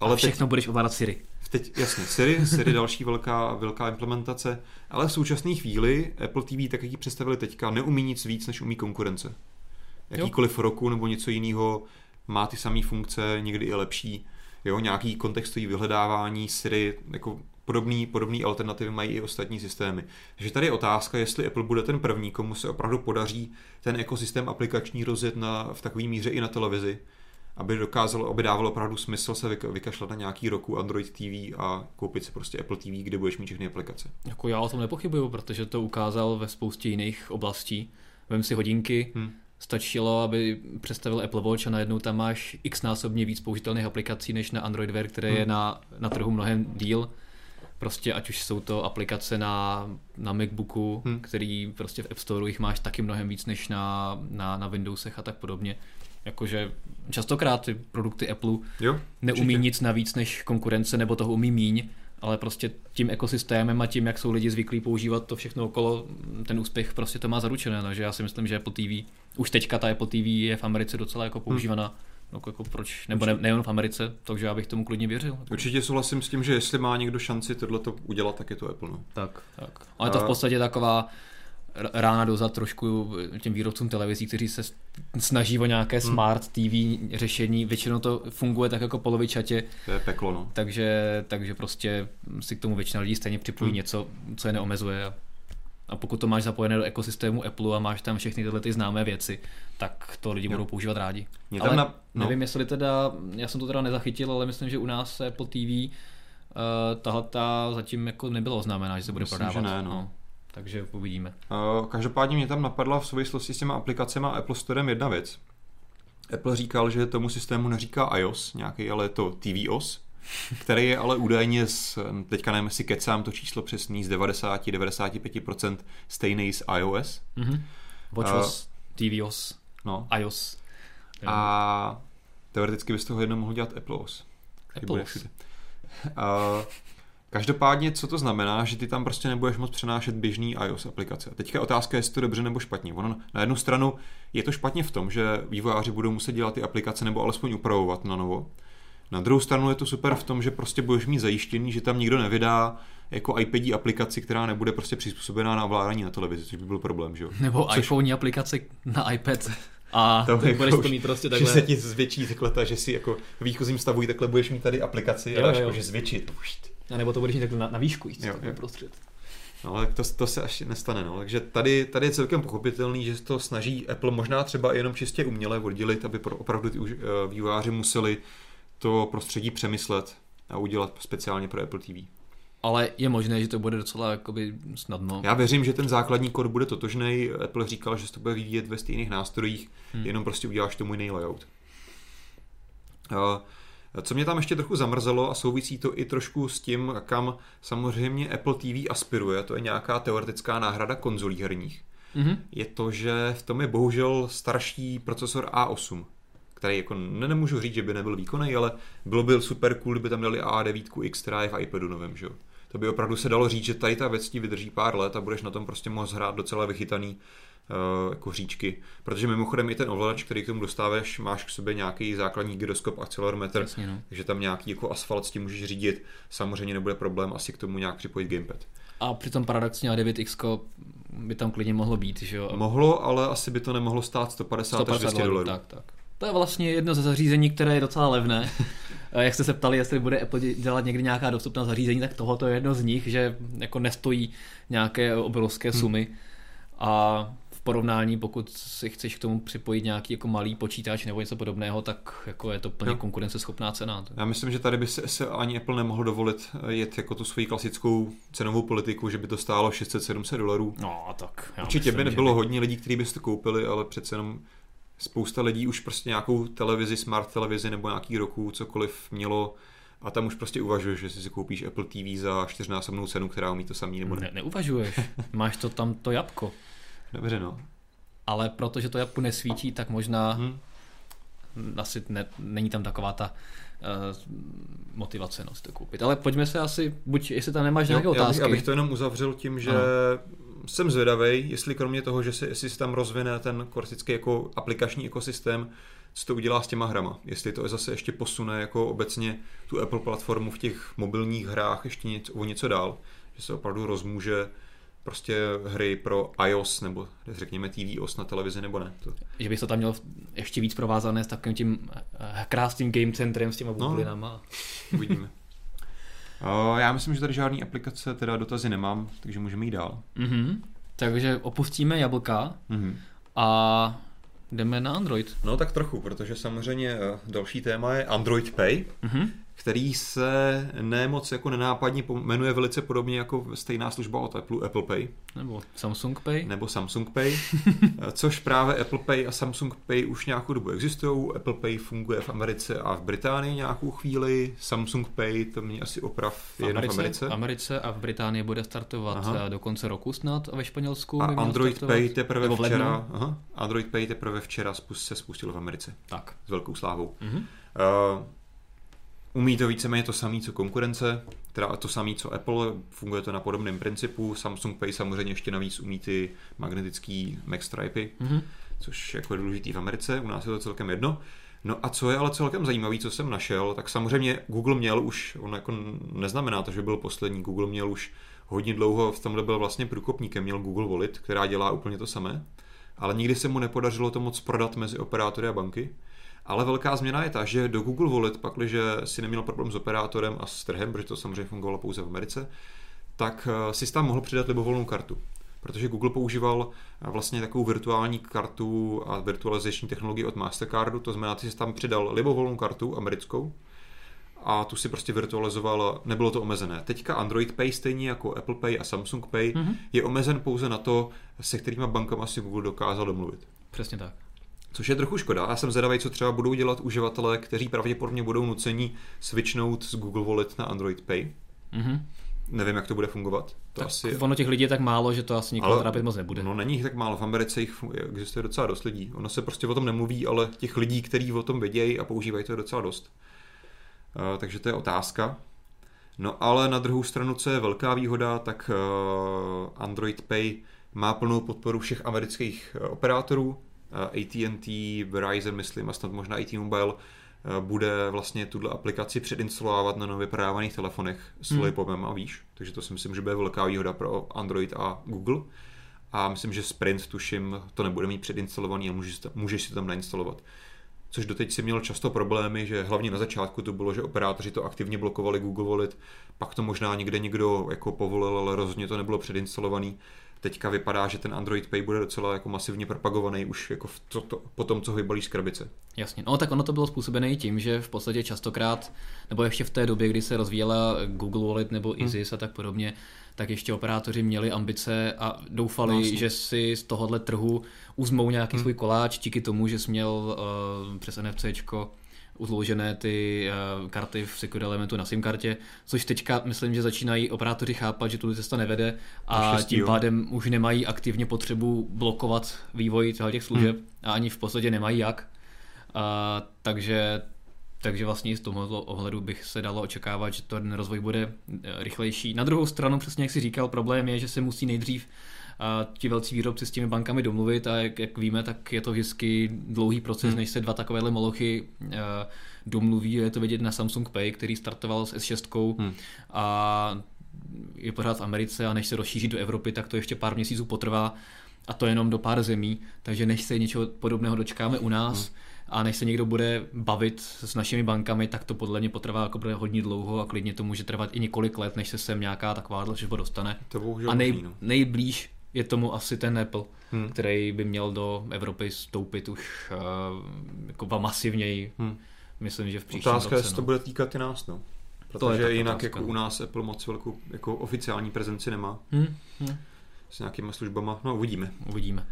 Ale a všechno teď, budeš ovládat Siri. Teď, jasně, Siri, Siri další velká, velká implementace, ale v současné chvíli Apple T V, tak jak ji představili teďka, neumí nic víc, než umí konkurence. Jakýkoliv Roku nebo něco jiného má ty samé funkce, někdy i lepší. Jo, nějaký kontextový vyhledávání, Siri, jako podobný, podobný alternativy mají i ostatní systémy. Takže tady je otázka, jestli Apple bude ten první, komu se opravdu podaří ten ekosystém aplikační rozjet na, v takové míře i na televizi, aby dokázalo, aby dávalo opravdu smysl se vykašlat na nějaký Roku, Android T V a koupit si prostě Apple T V, kde budeš mít všechny aplikace. Jako já o tom nepochybuju, protože to ukázal ve spoustě jiných oblastí. Vem si hodinky, hmm. stačilo, aby představil Apple Watch a najednou tam máš x násobně víc použitelných aplikací než na Android Wear, které hmm. je na, na trhu mnohem díl. Prostě ať už jsou to aplikace na, na MacBooku, hmm. který prostě v App Storeu jich máš taky mnohem víc než na, na, na Windowsech a tak podobně. Jakože častokrát ty produkty Apple jo, neumí určitě. Nic navíc než konkurence, nebo toho umí míň, ale prostě tím ekosystémem a tím, jak jsou lidi zvyklí používat to všechno okolo, ten úspěch prostě to má zaručené. Takže já si myslím, že Apple T V, už teďka ta Apple T V je v Americe docela jako používaná. Hmm. No, jako proč? Nebo ne, nejen v Americe, takže já bych tomu klidně věřil. Určitě souhlasím s tím, že jestli má někdo šanci tohleto udělat, tak je to Apple. No. Tak, tak. Ale to v podstatě taková rána dozad trošku těm výrobcům televizí, kteří se snaží o nějaké smart T V řešení. Většinou to funguje tak jako polovičatě. To je peklo, no. Takže, takže prostě si k tomu většina lidí stejně připojí hmm. něco, co je neomezuje. A, a pokud to máš zapojené do ekosystému Apple a máš tam všechny tyhle ty známé věci, tak to lidi jo. budou používat rádi. Mě ale na... no. nevím, jestli teda, já jsem to teda nezachytil, ale myslím, že u nás Apple T V uh, tahleta zatím jako nebyla oznámená, že se bude myslím, prodávat. Že ne, no. No. Takže uvidíme. Každopádně mě tam napadla v souvislosti s těma aplikacema Apple Storem jedna věc. Apple říkal, že tomu systému neříká iOS nějaký, ale je to tvOS, který je ale údajně, z, teďka nevím, si kecám to číslo přesný, z devadesát až devadesát pět procent stejný s iOS. Mm-hmm. WatchOS, uh, tvOS, no. iOS. A teoreticky by z toho jedno mohl dělat AppleOS. AppleOS. Každopádně, co to znamená, že ty tam prostě nebudeš moc přenášet běžný iOS aplikace. Teďka otázka, jestli to dobře nebo špatně. Ono na jednu stranu je to špatně v tom, že vývojáři budou muset dělat ty aplikace nebo alespoň upravovat na novo. Na druhou stranu je to super v tom, že prostě budeš mít zajištěný, že tam nikdo nevydá jako iPadí aplikaci, která nebude prostě přizpůsobená na ovládání na televizi, což by byl problém, že jo. Nebo což... iPhone aplikaci na iPad. A to budeš jako to mít prostě takhle. Že se ti zvětší takhle, ta, že si jako v výchozím stavu takhle budeš mít tady aplikaci, jo, jo. Jako, zvětšit. A nebo to budeš mít takhle na, na výšku jít, takový prostřed. No, ale to, to se až nestane, no. Takže tady, tady je celkem pochopitelný, že to snaží Apple možná třeba jenom čistě uměle oddělit, aby pro opravdu ty vývojáři museli to prostředí přemyslet a udělat speciálně pro Apple T V. Ale je možné, že to bude docela jakoby snadno. Já věřím, že ten základní kód bude totožný. Apple říkal, že se to bude vyvíjet ve stejných nástrojích, hmm. jenom prostě uděláš tomu jiný layout. Uh, Co mě tam ještě trochu zamrzelo a souvisí to i trošku s tím, kam samozřejmě Apple T V aspiruje, to je nějaká teoretická náhrada konzolí herních, mm-hmm. je to, že v tom je bohužel starší procesor A osm, který jako ne, nemůžu říct, že by nebyl výkonný, ale bylo by super cool, kdyby tam dali A devět X, která je v iPadu novém, že jo. To by opravdu se dalo říct, že tady ta věc ti vydrží pár let a budeš na tom prostě moc hrát docela vychytaný koříčky, protože mimochodem i ten ovladač, který k tomu dostáváš, máš k sobě nějaký základní gyroskop, akcelerometr, jasně, no. Takže tam nějaký jako asfalt s tím můžeš řídit, samozřejmě nebude problém asi k tomu nějak připojit gamepad. A přitom paradoxně devět X by tam klidně mohlo být, že jo? Mohlo, ale asi by to nemohlo stát sto padesát až dvě stě dolarů. Tak, tak. To je vlastně jedno ze zařízení, které je docela levné. Jak jste se ptali, jestli bude Apple dělat někdy nějaká dostupná zařízení, tak tohoto je jedno z nich, že jako nestojí nějaké obrovské sumy. Hmm. A v porovnání, pokud si chceš k tomu připojit nějaký jako malý počítač nebo něco podobného, tak jako je to plně no. konkurenceschopná cena. Já myslím, že tady by se, se ani Apple nemohl dovolit jet jako tu svoji klasickou cenovou politiku, že by to stálo šest set sedm set dolarů. No tak. Určitě myslím, by nebylo by... hodně lidí, kteří by si to koupili, ale přece jenom spousta lidí už prostě nějakou televizi, smart televizi nebo nějaký Roku, cokoliv mělo a tam už prostě uvažuješ, že si koupíš Apple T V za čtyřnásobnou cenu, která umí to samý nebo ne. ne neuvažuješ, máš to tam to jabko. Dobře, no. Ale protože to jabko nesvítí, tak možná hmm. asi ne, není tam taková ta uh, motivace no, si to koupit. Ale pojďme se asi, buď jestli tam nemáš nějaké otázky. Já bych, já bych to jenom uzavřel tím, že... Ano. Jsem zvědavej, jestli kromě toho, že si, jestli se tam rozvine ten klasický jako aplikační ekosystém, co to udělá s těma hrama. Jestli to je zase ještě posune jako obecně tu Apple platformu v těch mobilních hrách ještě něco, o něco dál. Že se opravdu rozmůže prostě hry pro iOS nebo řekněme tvOS na televizi nebo ne. To... Že bych to tam měl ještě víc provázané s takovým tím krásným game centrem s těma bublinama. No, uvidíme. Já myslím, že tady žádný aplikace, teda dotazy nemám, takže můžeme jít dál. Mm-hmm. Takže opustíme jablka mm-hmm. a jdeme na Android. No tak trochu, protože samozřejmě další téma je Android Pay, mm-hmm. který se nemoc jako nenápadně jmenuje velice podobně jako stejná služba od Apple, Apple Pay. Nebo Samsung Pay. Nebo Samsung Pay, což právě Apple Pay a Samsung Pay už nějakou dobu existují. Apple Pay funguje v Americe a v Británii nějakou chvíli. Samsung Pay, to mě asi oprav v jenom v Americe. V Americe a v Británii bude startovat aha. do konce roku snad a ve Španělsku. A Android Pay, teprve včera, aha, Android Pay teprve včera spust, se spustil v Americe. Tak. S velkou slávou. Mhm. Uh, Umí to víceméně to samé, co konkurence, teda to samé, co Apple, funguje to na podobném principu. Samsung Pay samozřejmě ještě navíc umí ty magnetický magstripy, mm-hmm. což jako je důležitý v Americe, u nás je to celkem jedno. No a co je ale celkem zajímavé, co jsem našel, tak samozřejmě Google měl už, on jako neznamená to, že byl poslední, Google měl už hodně dlouho, v tomhle byl vlastně průkopníkem, měl Google Wallet, která dělá úplně to samé, ale nikdy se mu nepodařilo to moc prodat mezi operátory a banky. Ale velká změna je ta, že do Google Wallet, pakliže si neměl problém s operátorem a s trhem, protože to samozřejmě fungovalo pouze v Americe, tak si tam mohl přidat libovolnou kartu. Protože Google používal vlastně takovou virtuální kartu a virtualizační technologii od Mastercardu, to znamená, ty si tam přidal libovolnou kartu americkou a tu si prostě virtualizoval, nebylo to omezené. Teďka Android Pay, stejně jako Apple Pay a Samsung Pay, mm-hmm. je omezen pouze na to, se kterýma bankama si Google dokázal domluvit. Přesně tak. Což je trochu škoda. Já jsem zvědavý, co třeba budou dělat uživatelé, kteří pravděpodobně budou nuceni switchnout z Google Wallet na Android Pay. Mm-hmm. Nevím, jak to bude fungovat. To asi... Ono těch lidí je tak málo, že to asi nikoho trápit moc nebude. No není jich tak málo. V Americe jich existuje docela dost lidí. Ono se prostě o tom nemluví, ale těch lidí, kteří o tom vědějí a používají, to je docela dost. Uh, takže to je otázka. No ale na druhou stranu, co je velká výhoda, tak uh, Android Pay má plnou podporu všech amerických uh, operátorů. A T and T, Verizon, myslím, a snad možná i T-Mobile, bude vlastně tuto aplikaci předinstalovat na nově prodávaných telefonech s lollipopem a výš. Takže to si myslím, že bude velká výhoda pro Android a Google. A myslím, že Sprint, tuším, to nebude mít předinstalovaný a můžeš, můžeš si to tam nainstalovat. Což doteď si měl často problémy, že hlavně na začátku to bylo, že operátoři to aktivně blokovali Google Wallet, pak to možná někde někdo jako povolil, ale rozhodně to nebylo předinstalovaný. Teďka vypadá, že ten Android Pay bude docela jako masivně propagovaný už jako v to, to, po tom, co ho vybalíš z krabice. Jasně, no tak ono to bylo způsobené tím, že v podstatě častokrát, nebo ještě v té době, kdy se rozvíjela Google Wallet nebo hmm. Isis a tak podobně, tak ještě operátoři měli ambice a doufali, no, že si z tohohle trhu uzmou nějaký hmm. svůj koláč, díky tomu, že jsi měl uh, přes NFCčko uzloužené ty uh, karty v secure elementu na SIM kartě, což teďka myslím, že začínají operátory chápat, že tu cesta nevede a šestý, tím pádem jo. už nemají aktivně potřebu blokovat vývoj těch služeb hmm. a ani v podstatě nemají jak. Uh, takže, takže vlastně z tohoto ohledu bych se dalo očekávat, že ten rozvoj bude rychlejší. Na druhou stranu, přesně jak si říkal, problém je, že se musí nejdřív a ti velcí výrobci s těmi bankami domluvit, a jak, jak víme, tak je to vždycky dlouhý proces, hmm. než se dva takovéhle molochy uh, domluví. Je to vidět na Samsung Pay, který startoval s S šest hmm. a je pořád v Americe, a než se rozšíří do Evropy, tak to ještě pár měsíců potrvá, a to jenom do pár zemí, takže než se něčeho podobného dočkáme u nás, hmm. a než se někdo bude bavit s našimi bankami, tak to podle mě potrvá jako hodně dlouho a klidně to může trvat i několik let, než se sem nějaká taková všechno dostane. To a nej, nejblíž je tomu asi ten Apple, hmm. který by měl do Evropy stoupit už uh, jako masivněji. Hmm. Myslím, že v příštím Otázka, roce, jestli no. to bude týkat i nás, no. Protože jinak otázka, jako no. u nás Apple moc velkou jako oficiální prezenci nemá. Hmm. Hmm. S nějakýma službama, no uvidíme. Uvidíme.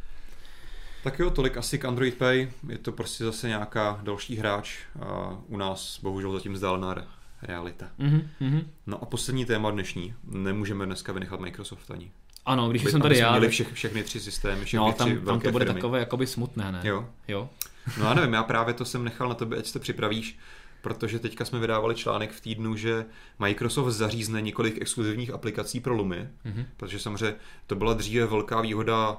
Tak jo, tolik asi k Android Pay. Je to prostě zase nějaká další hráč a u nás bohužel zatím vzdálená realita. Mm-hmm. No a poslední téma dnešní. Nemůžeme dneska vynechat Microsoft ani. Ano, když Aby jsem tady já... Měli vše, všechny tři systémy, všechny no, tam, tři velké tam to bude firmy. Takové jakoby smutné, ne? Jo. jo. No já nevím, já právě to jsem nechal na tebe, ať se to připravíš, protože teďka jsme vydávali článek v týdnu, že Microsoft zařízne několik exkluzivních aplikací pro Lumy, mm-hmm. protože samozřejmě to byla dříve velká výhoda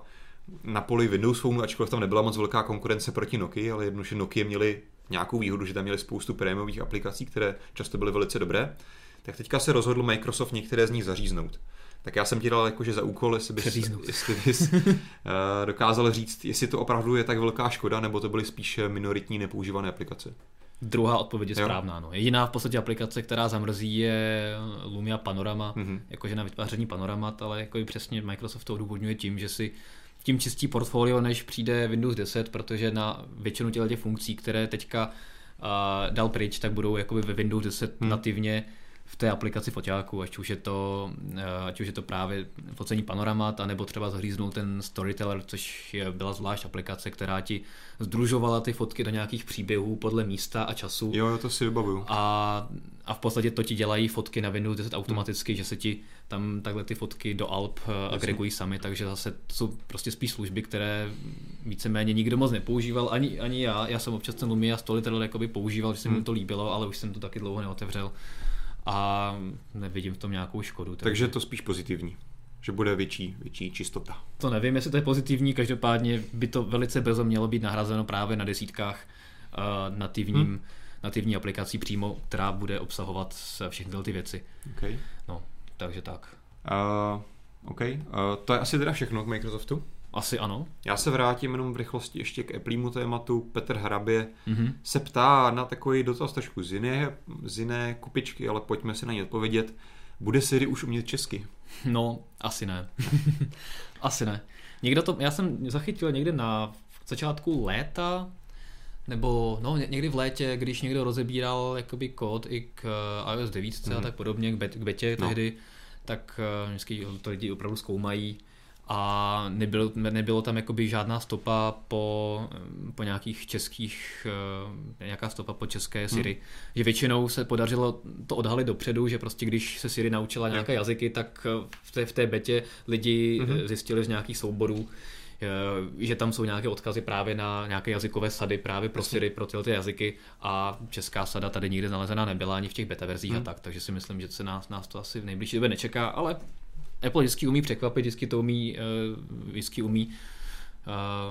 na poli Windows Phone, ačkoliv tam nebyla moc velká konkurence proti Nokii, ale jednoduše Nokia měli nějakou výhodu, že tam měli spoustu prémiových aplikací, které často byly velice dobré. Tak teďka se rozhodl Microsoft některé z nich zaříznout. Tak já jsem ti dal jakože za úkol, jestli bys, jestli bys dokázal říct, jestli to opravdu je tak velká škoda, nebo to byly spíš minoritní nepoužívané aplikace. Druhá odpověď je správná. No. Jediná v podstatě aplikace, která zamrzí, je Lumia Panorama, mm-hmm. jakože na vytváření panoramat, ale jako přesně Microsoft to odůvodňuje tím, že si tím čistí portfolio, než přijde Windows deset, protože na většinu těch funkcí, které teďka uh, dal pryč, tak budou jakoby ve Windows deset hmm. nativně v té aplikaci foťáku, ať už je to, uh, ať už je to právě focení panoramat, anebo třeba zahříznout ten Storyteller, což je, byla zvlášť aplikace, která ti združovala ty fotky do nějakých příběhů podle místa a času. Jo, já to si vybavuju. A, a v podstatě to ti dělají fotky na Windows deset automaticky, hmm. že se ti tam takhle ty fotky do alb agregují sami, takže zase to jsou prostě spíš služby, které víceméně nikdo moc nepoužíval, ani, ani já. Já jsem občas ten Lumia Storyteller jakoby používal, že se mi to líbilo, ale už jsem to taky dlouho neotevřel a nevidím v tom nějakou škodu. Takže, takže to spíš pozitivní, že bude větší, větší čistota. To nevím, jestli to je pozitivní, každopádně by to velice brzo mělo být nahrazeno právě na desítkách uh, nativním, hmm. nativní aplikací přímo, která bude obsahovat všechny ty věci. Okay. No. Takže tak. Uh, OK, uh, to je asi teda všechno k Microsoftu? Asi ano. Já se vrátím jenom v rychlosti ještě k Applému tématu. Petr Hrabě mm-hmm. se ptá na takový dotaz trošku z jiné, z jiné kupičky, ale pojďme si na ně odpovědět. Bude Siri už umět česky? No, asi ne. asi ne. Někdo to, já jsem zachytil někde na začátku léta, nebo no, někdy v létě, když někdo rozebíral jakoby kód i k iOS devět mm-hmm. a tak podobně, k, bet, k betě no. tehdy, tak vždycky to lidi opravdu zkoumají a nebylo, nebylo tam jakoby žádná stopa po, po nějakých českých, nějaká stopa po české Siri. Mm. Že většinou se podařilo to odhalit dopředu, že prostě když se Siri naučila nějaké yeah. jazyky, tak v té, v té betě lidi mm-hmm. zjistili z nějakých souborů, že tam jsou nějaké odkazy právě na nějaké jazykové sady právě pro Siri, pro tyhle ty jazyky, a česká sada tady nikde nalezená nebyla ani v těch beta verzích hmm. a tak, takže si myslím, že se nás, nás to asi v nejbližší době nečeká, ale Apple vždycky umí překvapit, vždycky to umí, vždycky umí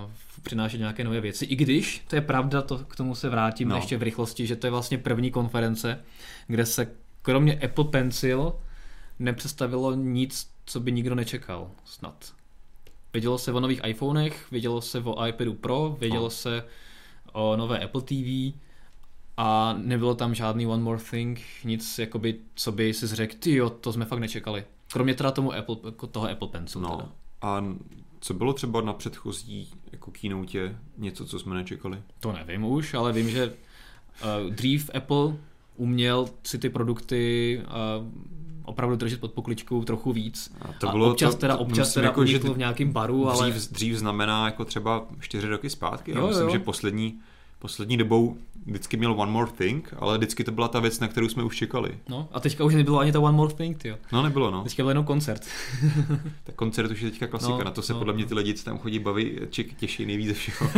uh, přinášet nějaké nové věci, i když to je pravda, to, k tomu se vrátím no. ještě v rychlosti, že to je vlastně první konference, kde se kromě Apple Pencil nepředstavilo nic, co by nikdo nečekal snad. Vědělo se o nových iPhonech, vědělo se o iPadu Pro, vědělo oh. se o nové Apple T V a nebylo tam žádný one more thing, nic jakoby, co by si řekl, tyjo, to jsme fakt nečekali. Kromě teda tomu Apple, toho Apple Pencil. No. Teda. A co bylo třeba na předchozí jako keynote něco, co jsme nečekali? To nevím už, ale vím, že uh, dřív Apple uměl si ty produkty uh, opravdu držet pod pokličkou trochu víc. A to bylo a občas to, teda, občas teda jako, uniklo v nějakým baru, ale... Dřív, dřív znamená jako třeba čtyři roky zpátky. Jo, myslím, jo. že poslední, poslední dobou vždycky měl one more thing, ale vždycky to byla ta věc, na kterou jsme už čekali. No a teďka už nebylo ani ta one more thing, tyjo. No nebylo, no. Teďka byl jenom koncert. Tak koncert už je teďka klasika, no, na to se no, podle mě ty lidi, co tam chodí baví, ček, těší nejvíc ze všeho.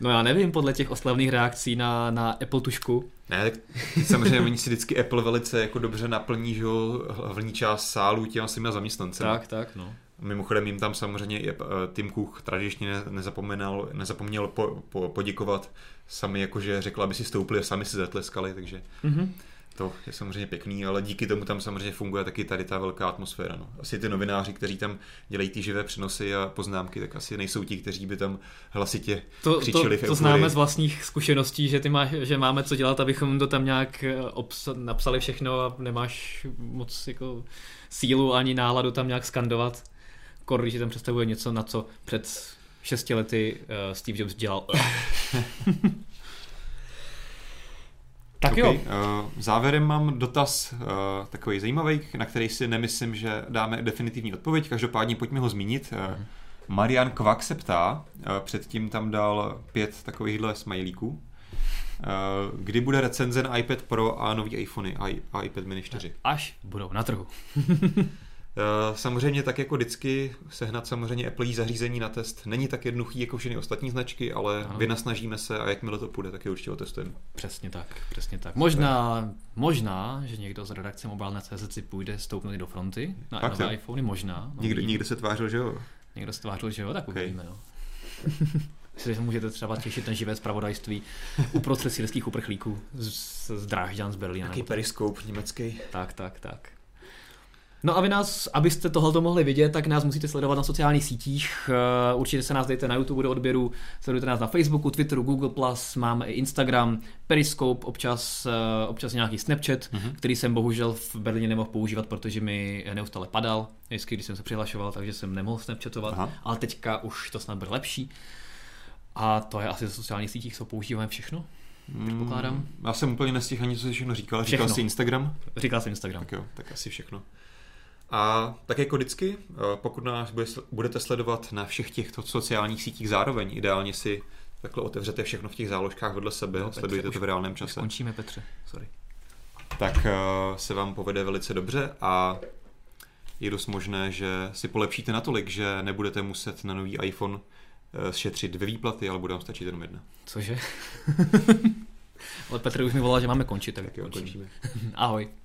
No já nevím, podle těch oslavných reakcí na, na Apple tušku. Ne, tak samozřejmě oni si vždycky Apple velice jako dobře naplní, že hlavní část sálu těma svýma zaměstnancema. Tak, tak, no. Mimochodem jim tam samozřejmě i Tim Cook tradičně nezapomněl, nezapomněl po, po, poděkovat sami, jakože řekl, aby si stoupili a sami si zatleskali, takže mm-hmm. to je samozřejmě pěkný, ale díky tomu tam samozřejmě funguje taky tady ta velká atmosféra. No. Asi ty novináři, kteří tam dělají ty živé přenosy a poznámky, tak asi nejsou ti, kteří by tam hlasitě to, křičeli. To, to známe z vlastních zkušeností, že, ty máš, že máme co dělat, abychom to tam nějak obsa- napsali všechno a nemáš moc jako sílu ani náladu tam nějak skandovat. Kor, že tam představuje něco, na co před šesti lety uh, Steve Jobs dělal. Tak okay. Jo. Závěrem mám dotaz takový zajímavý, na který si nemyslím, že dáme definitivní odpověď. Každopádně pojďme ho zmínit. Marian Kvak se ptá, předtím tam dal pět takovýchhle smajlíků. Kdy bude recenzen iPad Pro a nový iPhony a iPad Mini čtyři? Až budou na trhu. Samozřejmě tak jako vždycky sehnat samozřejmě Apple zařízení na test není tak jednoduchý jako všechny ostatní značky, ale ano. Vynasnažíme se a jakmile to půjde, tak je určitě otestujeme. Přesně tak, přesně tak. Možná, možná, že někdo z redakce Mobilecast si půjde stoupnout do fronty na Fakt, nové iPhony, možná. No, někdo, někdo se tvářil, že jo? Někdo se tvářil, že jo, tak okay. Uvidíme. No. Myslím, že můžete třeba těšit na živé zpravodajství uprostřed syrských uprchlíků z, z Drážďan z Berlína. Taký Periscope německý. Tak, tak, tak. No a vy nás, abyste tohleto mohli vidět, tak nás musíte sledovat na sociálních sítích. Určitě se nás dejte na YouTube do odběru, sledujte nás na Facebooku, Twitteru, Google plus, máme i Instagram, Periscope, občas, občas nějaký Snapchat, mm-hmm. který jsem bohužel v Berlíně nemohl používat, protože mi neustále padal, vždycky, když jsem se přihlašoval, takže jsem nemohl snapchatovat, Aha. ale teďka už to snad bude lepší. A to je asi ze sociálních sítích, co používáme všechno, předpokládám. Já jsem úplně nestihl ani, co jsi všechno říkal. Říkal jsi Instagram? Říkal jsem Instagram. Tak jo, tak asi všechno. A tak jako vždycky, pokud nás budete sledovat na všech těchto sociálních sítích zároveň, ideálně si takhle otevřete všechno v těch záložkách vedle sebe, no, sledujete Petře, to v reálném čase. Končíme, Petře, sorry. Tak se vám povede velice dobře a je dost možné, že si polepšíte natolik, že nebudete muset na nový iPhone šetřit dvě výplaty, ale bude vám stačit jenom jedna. Cože? Ale Petr už mi volal, že máme končit, tak, tak jo, končíme. Ahoj.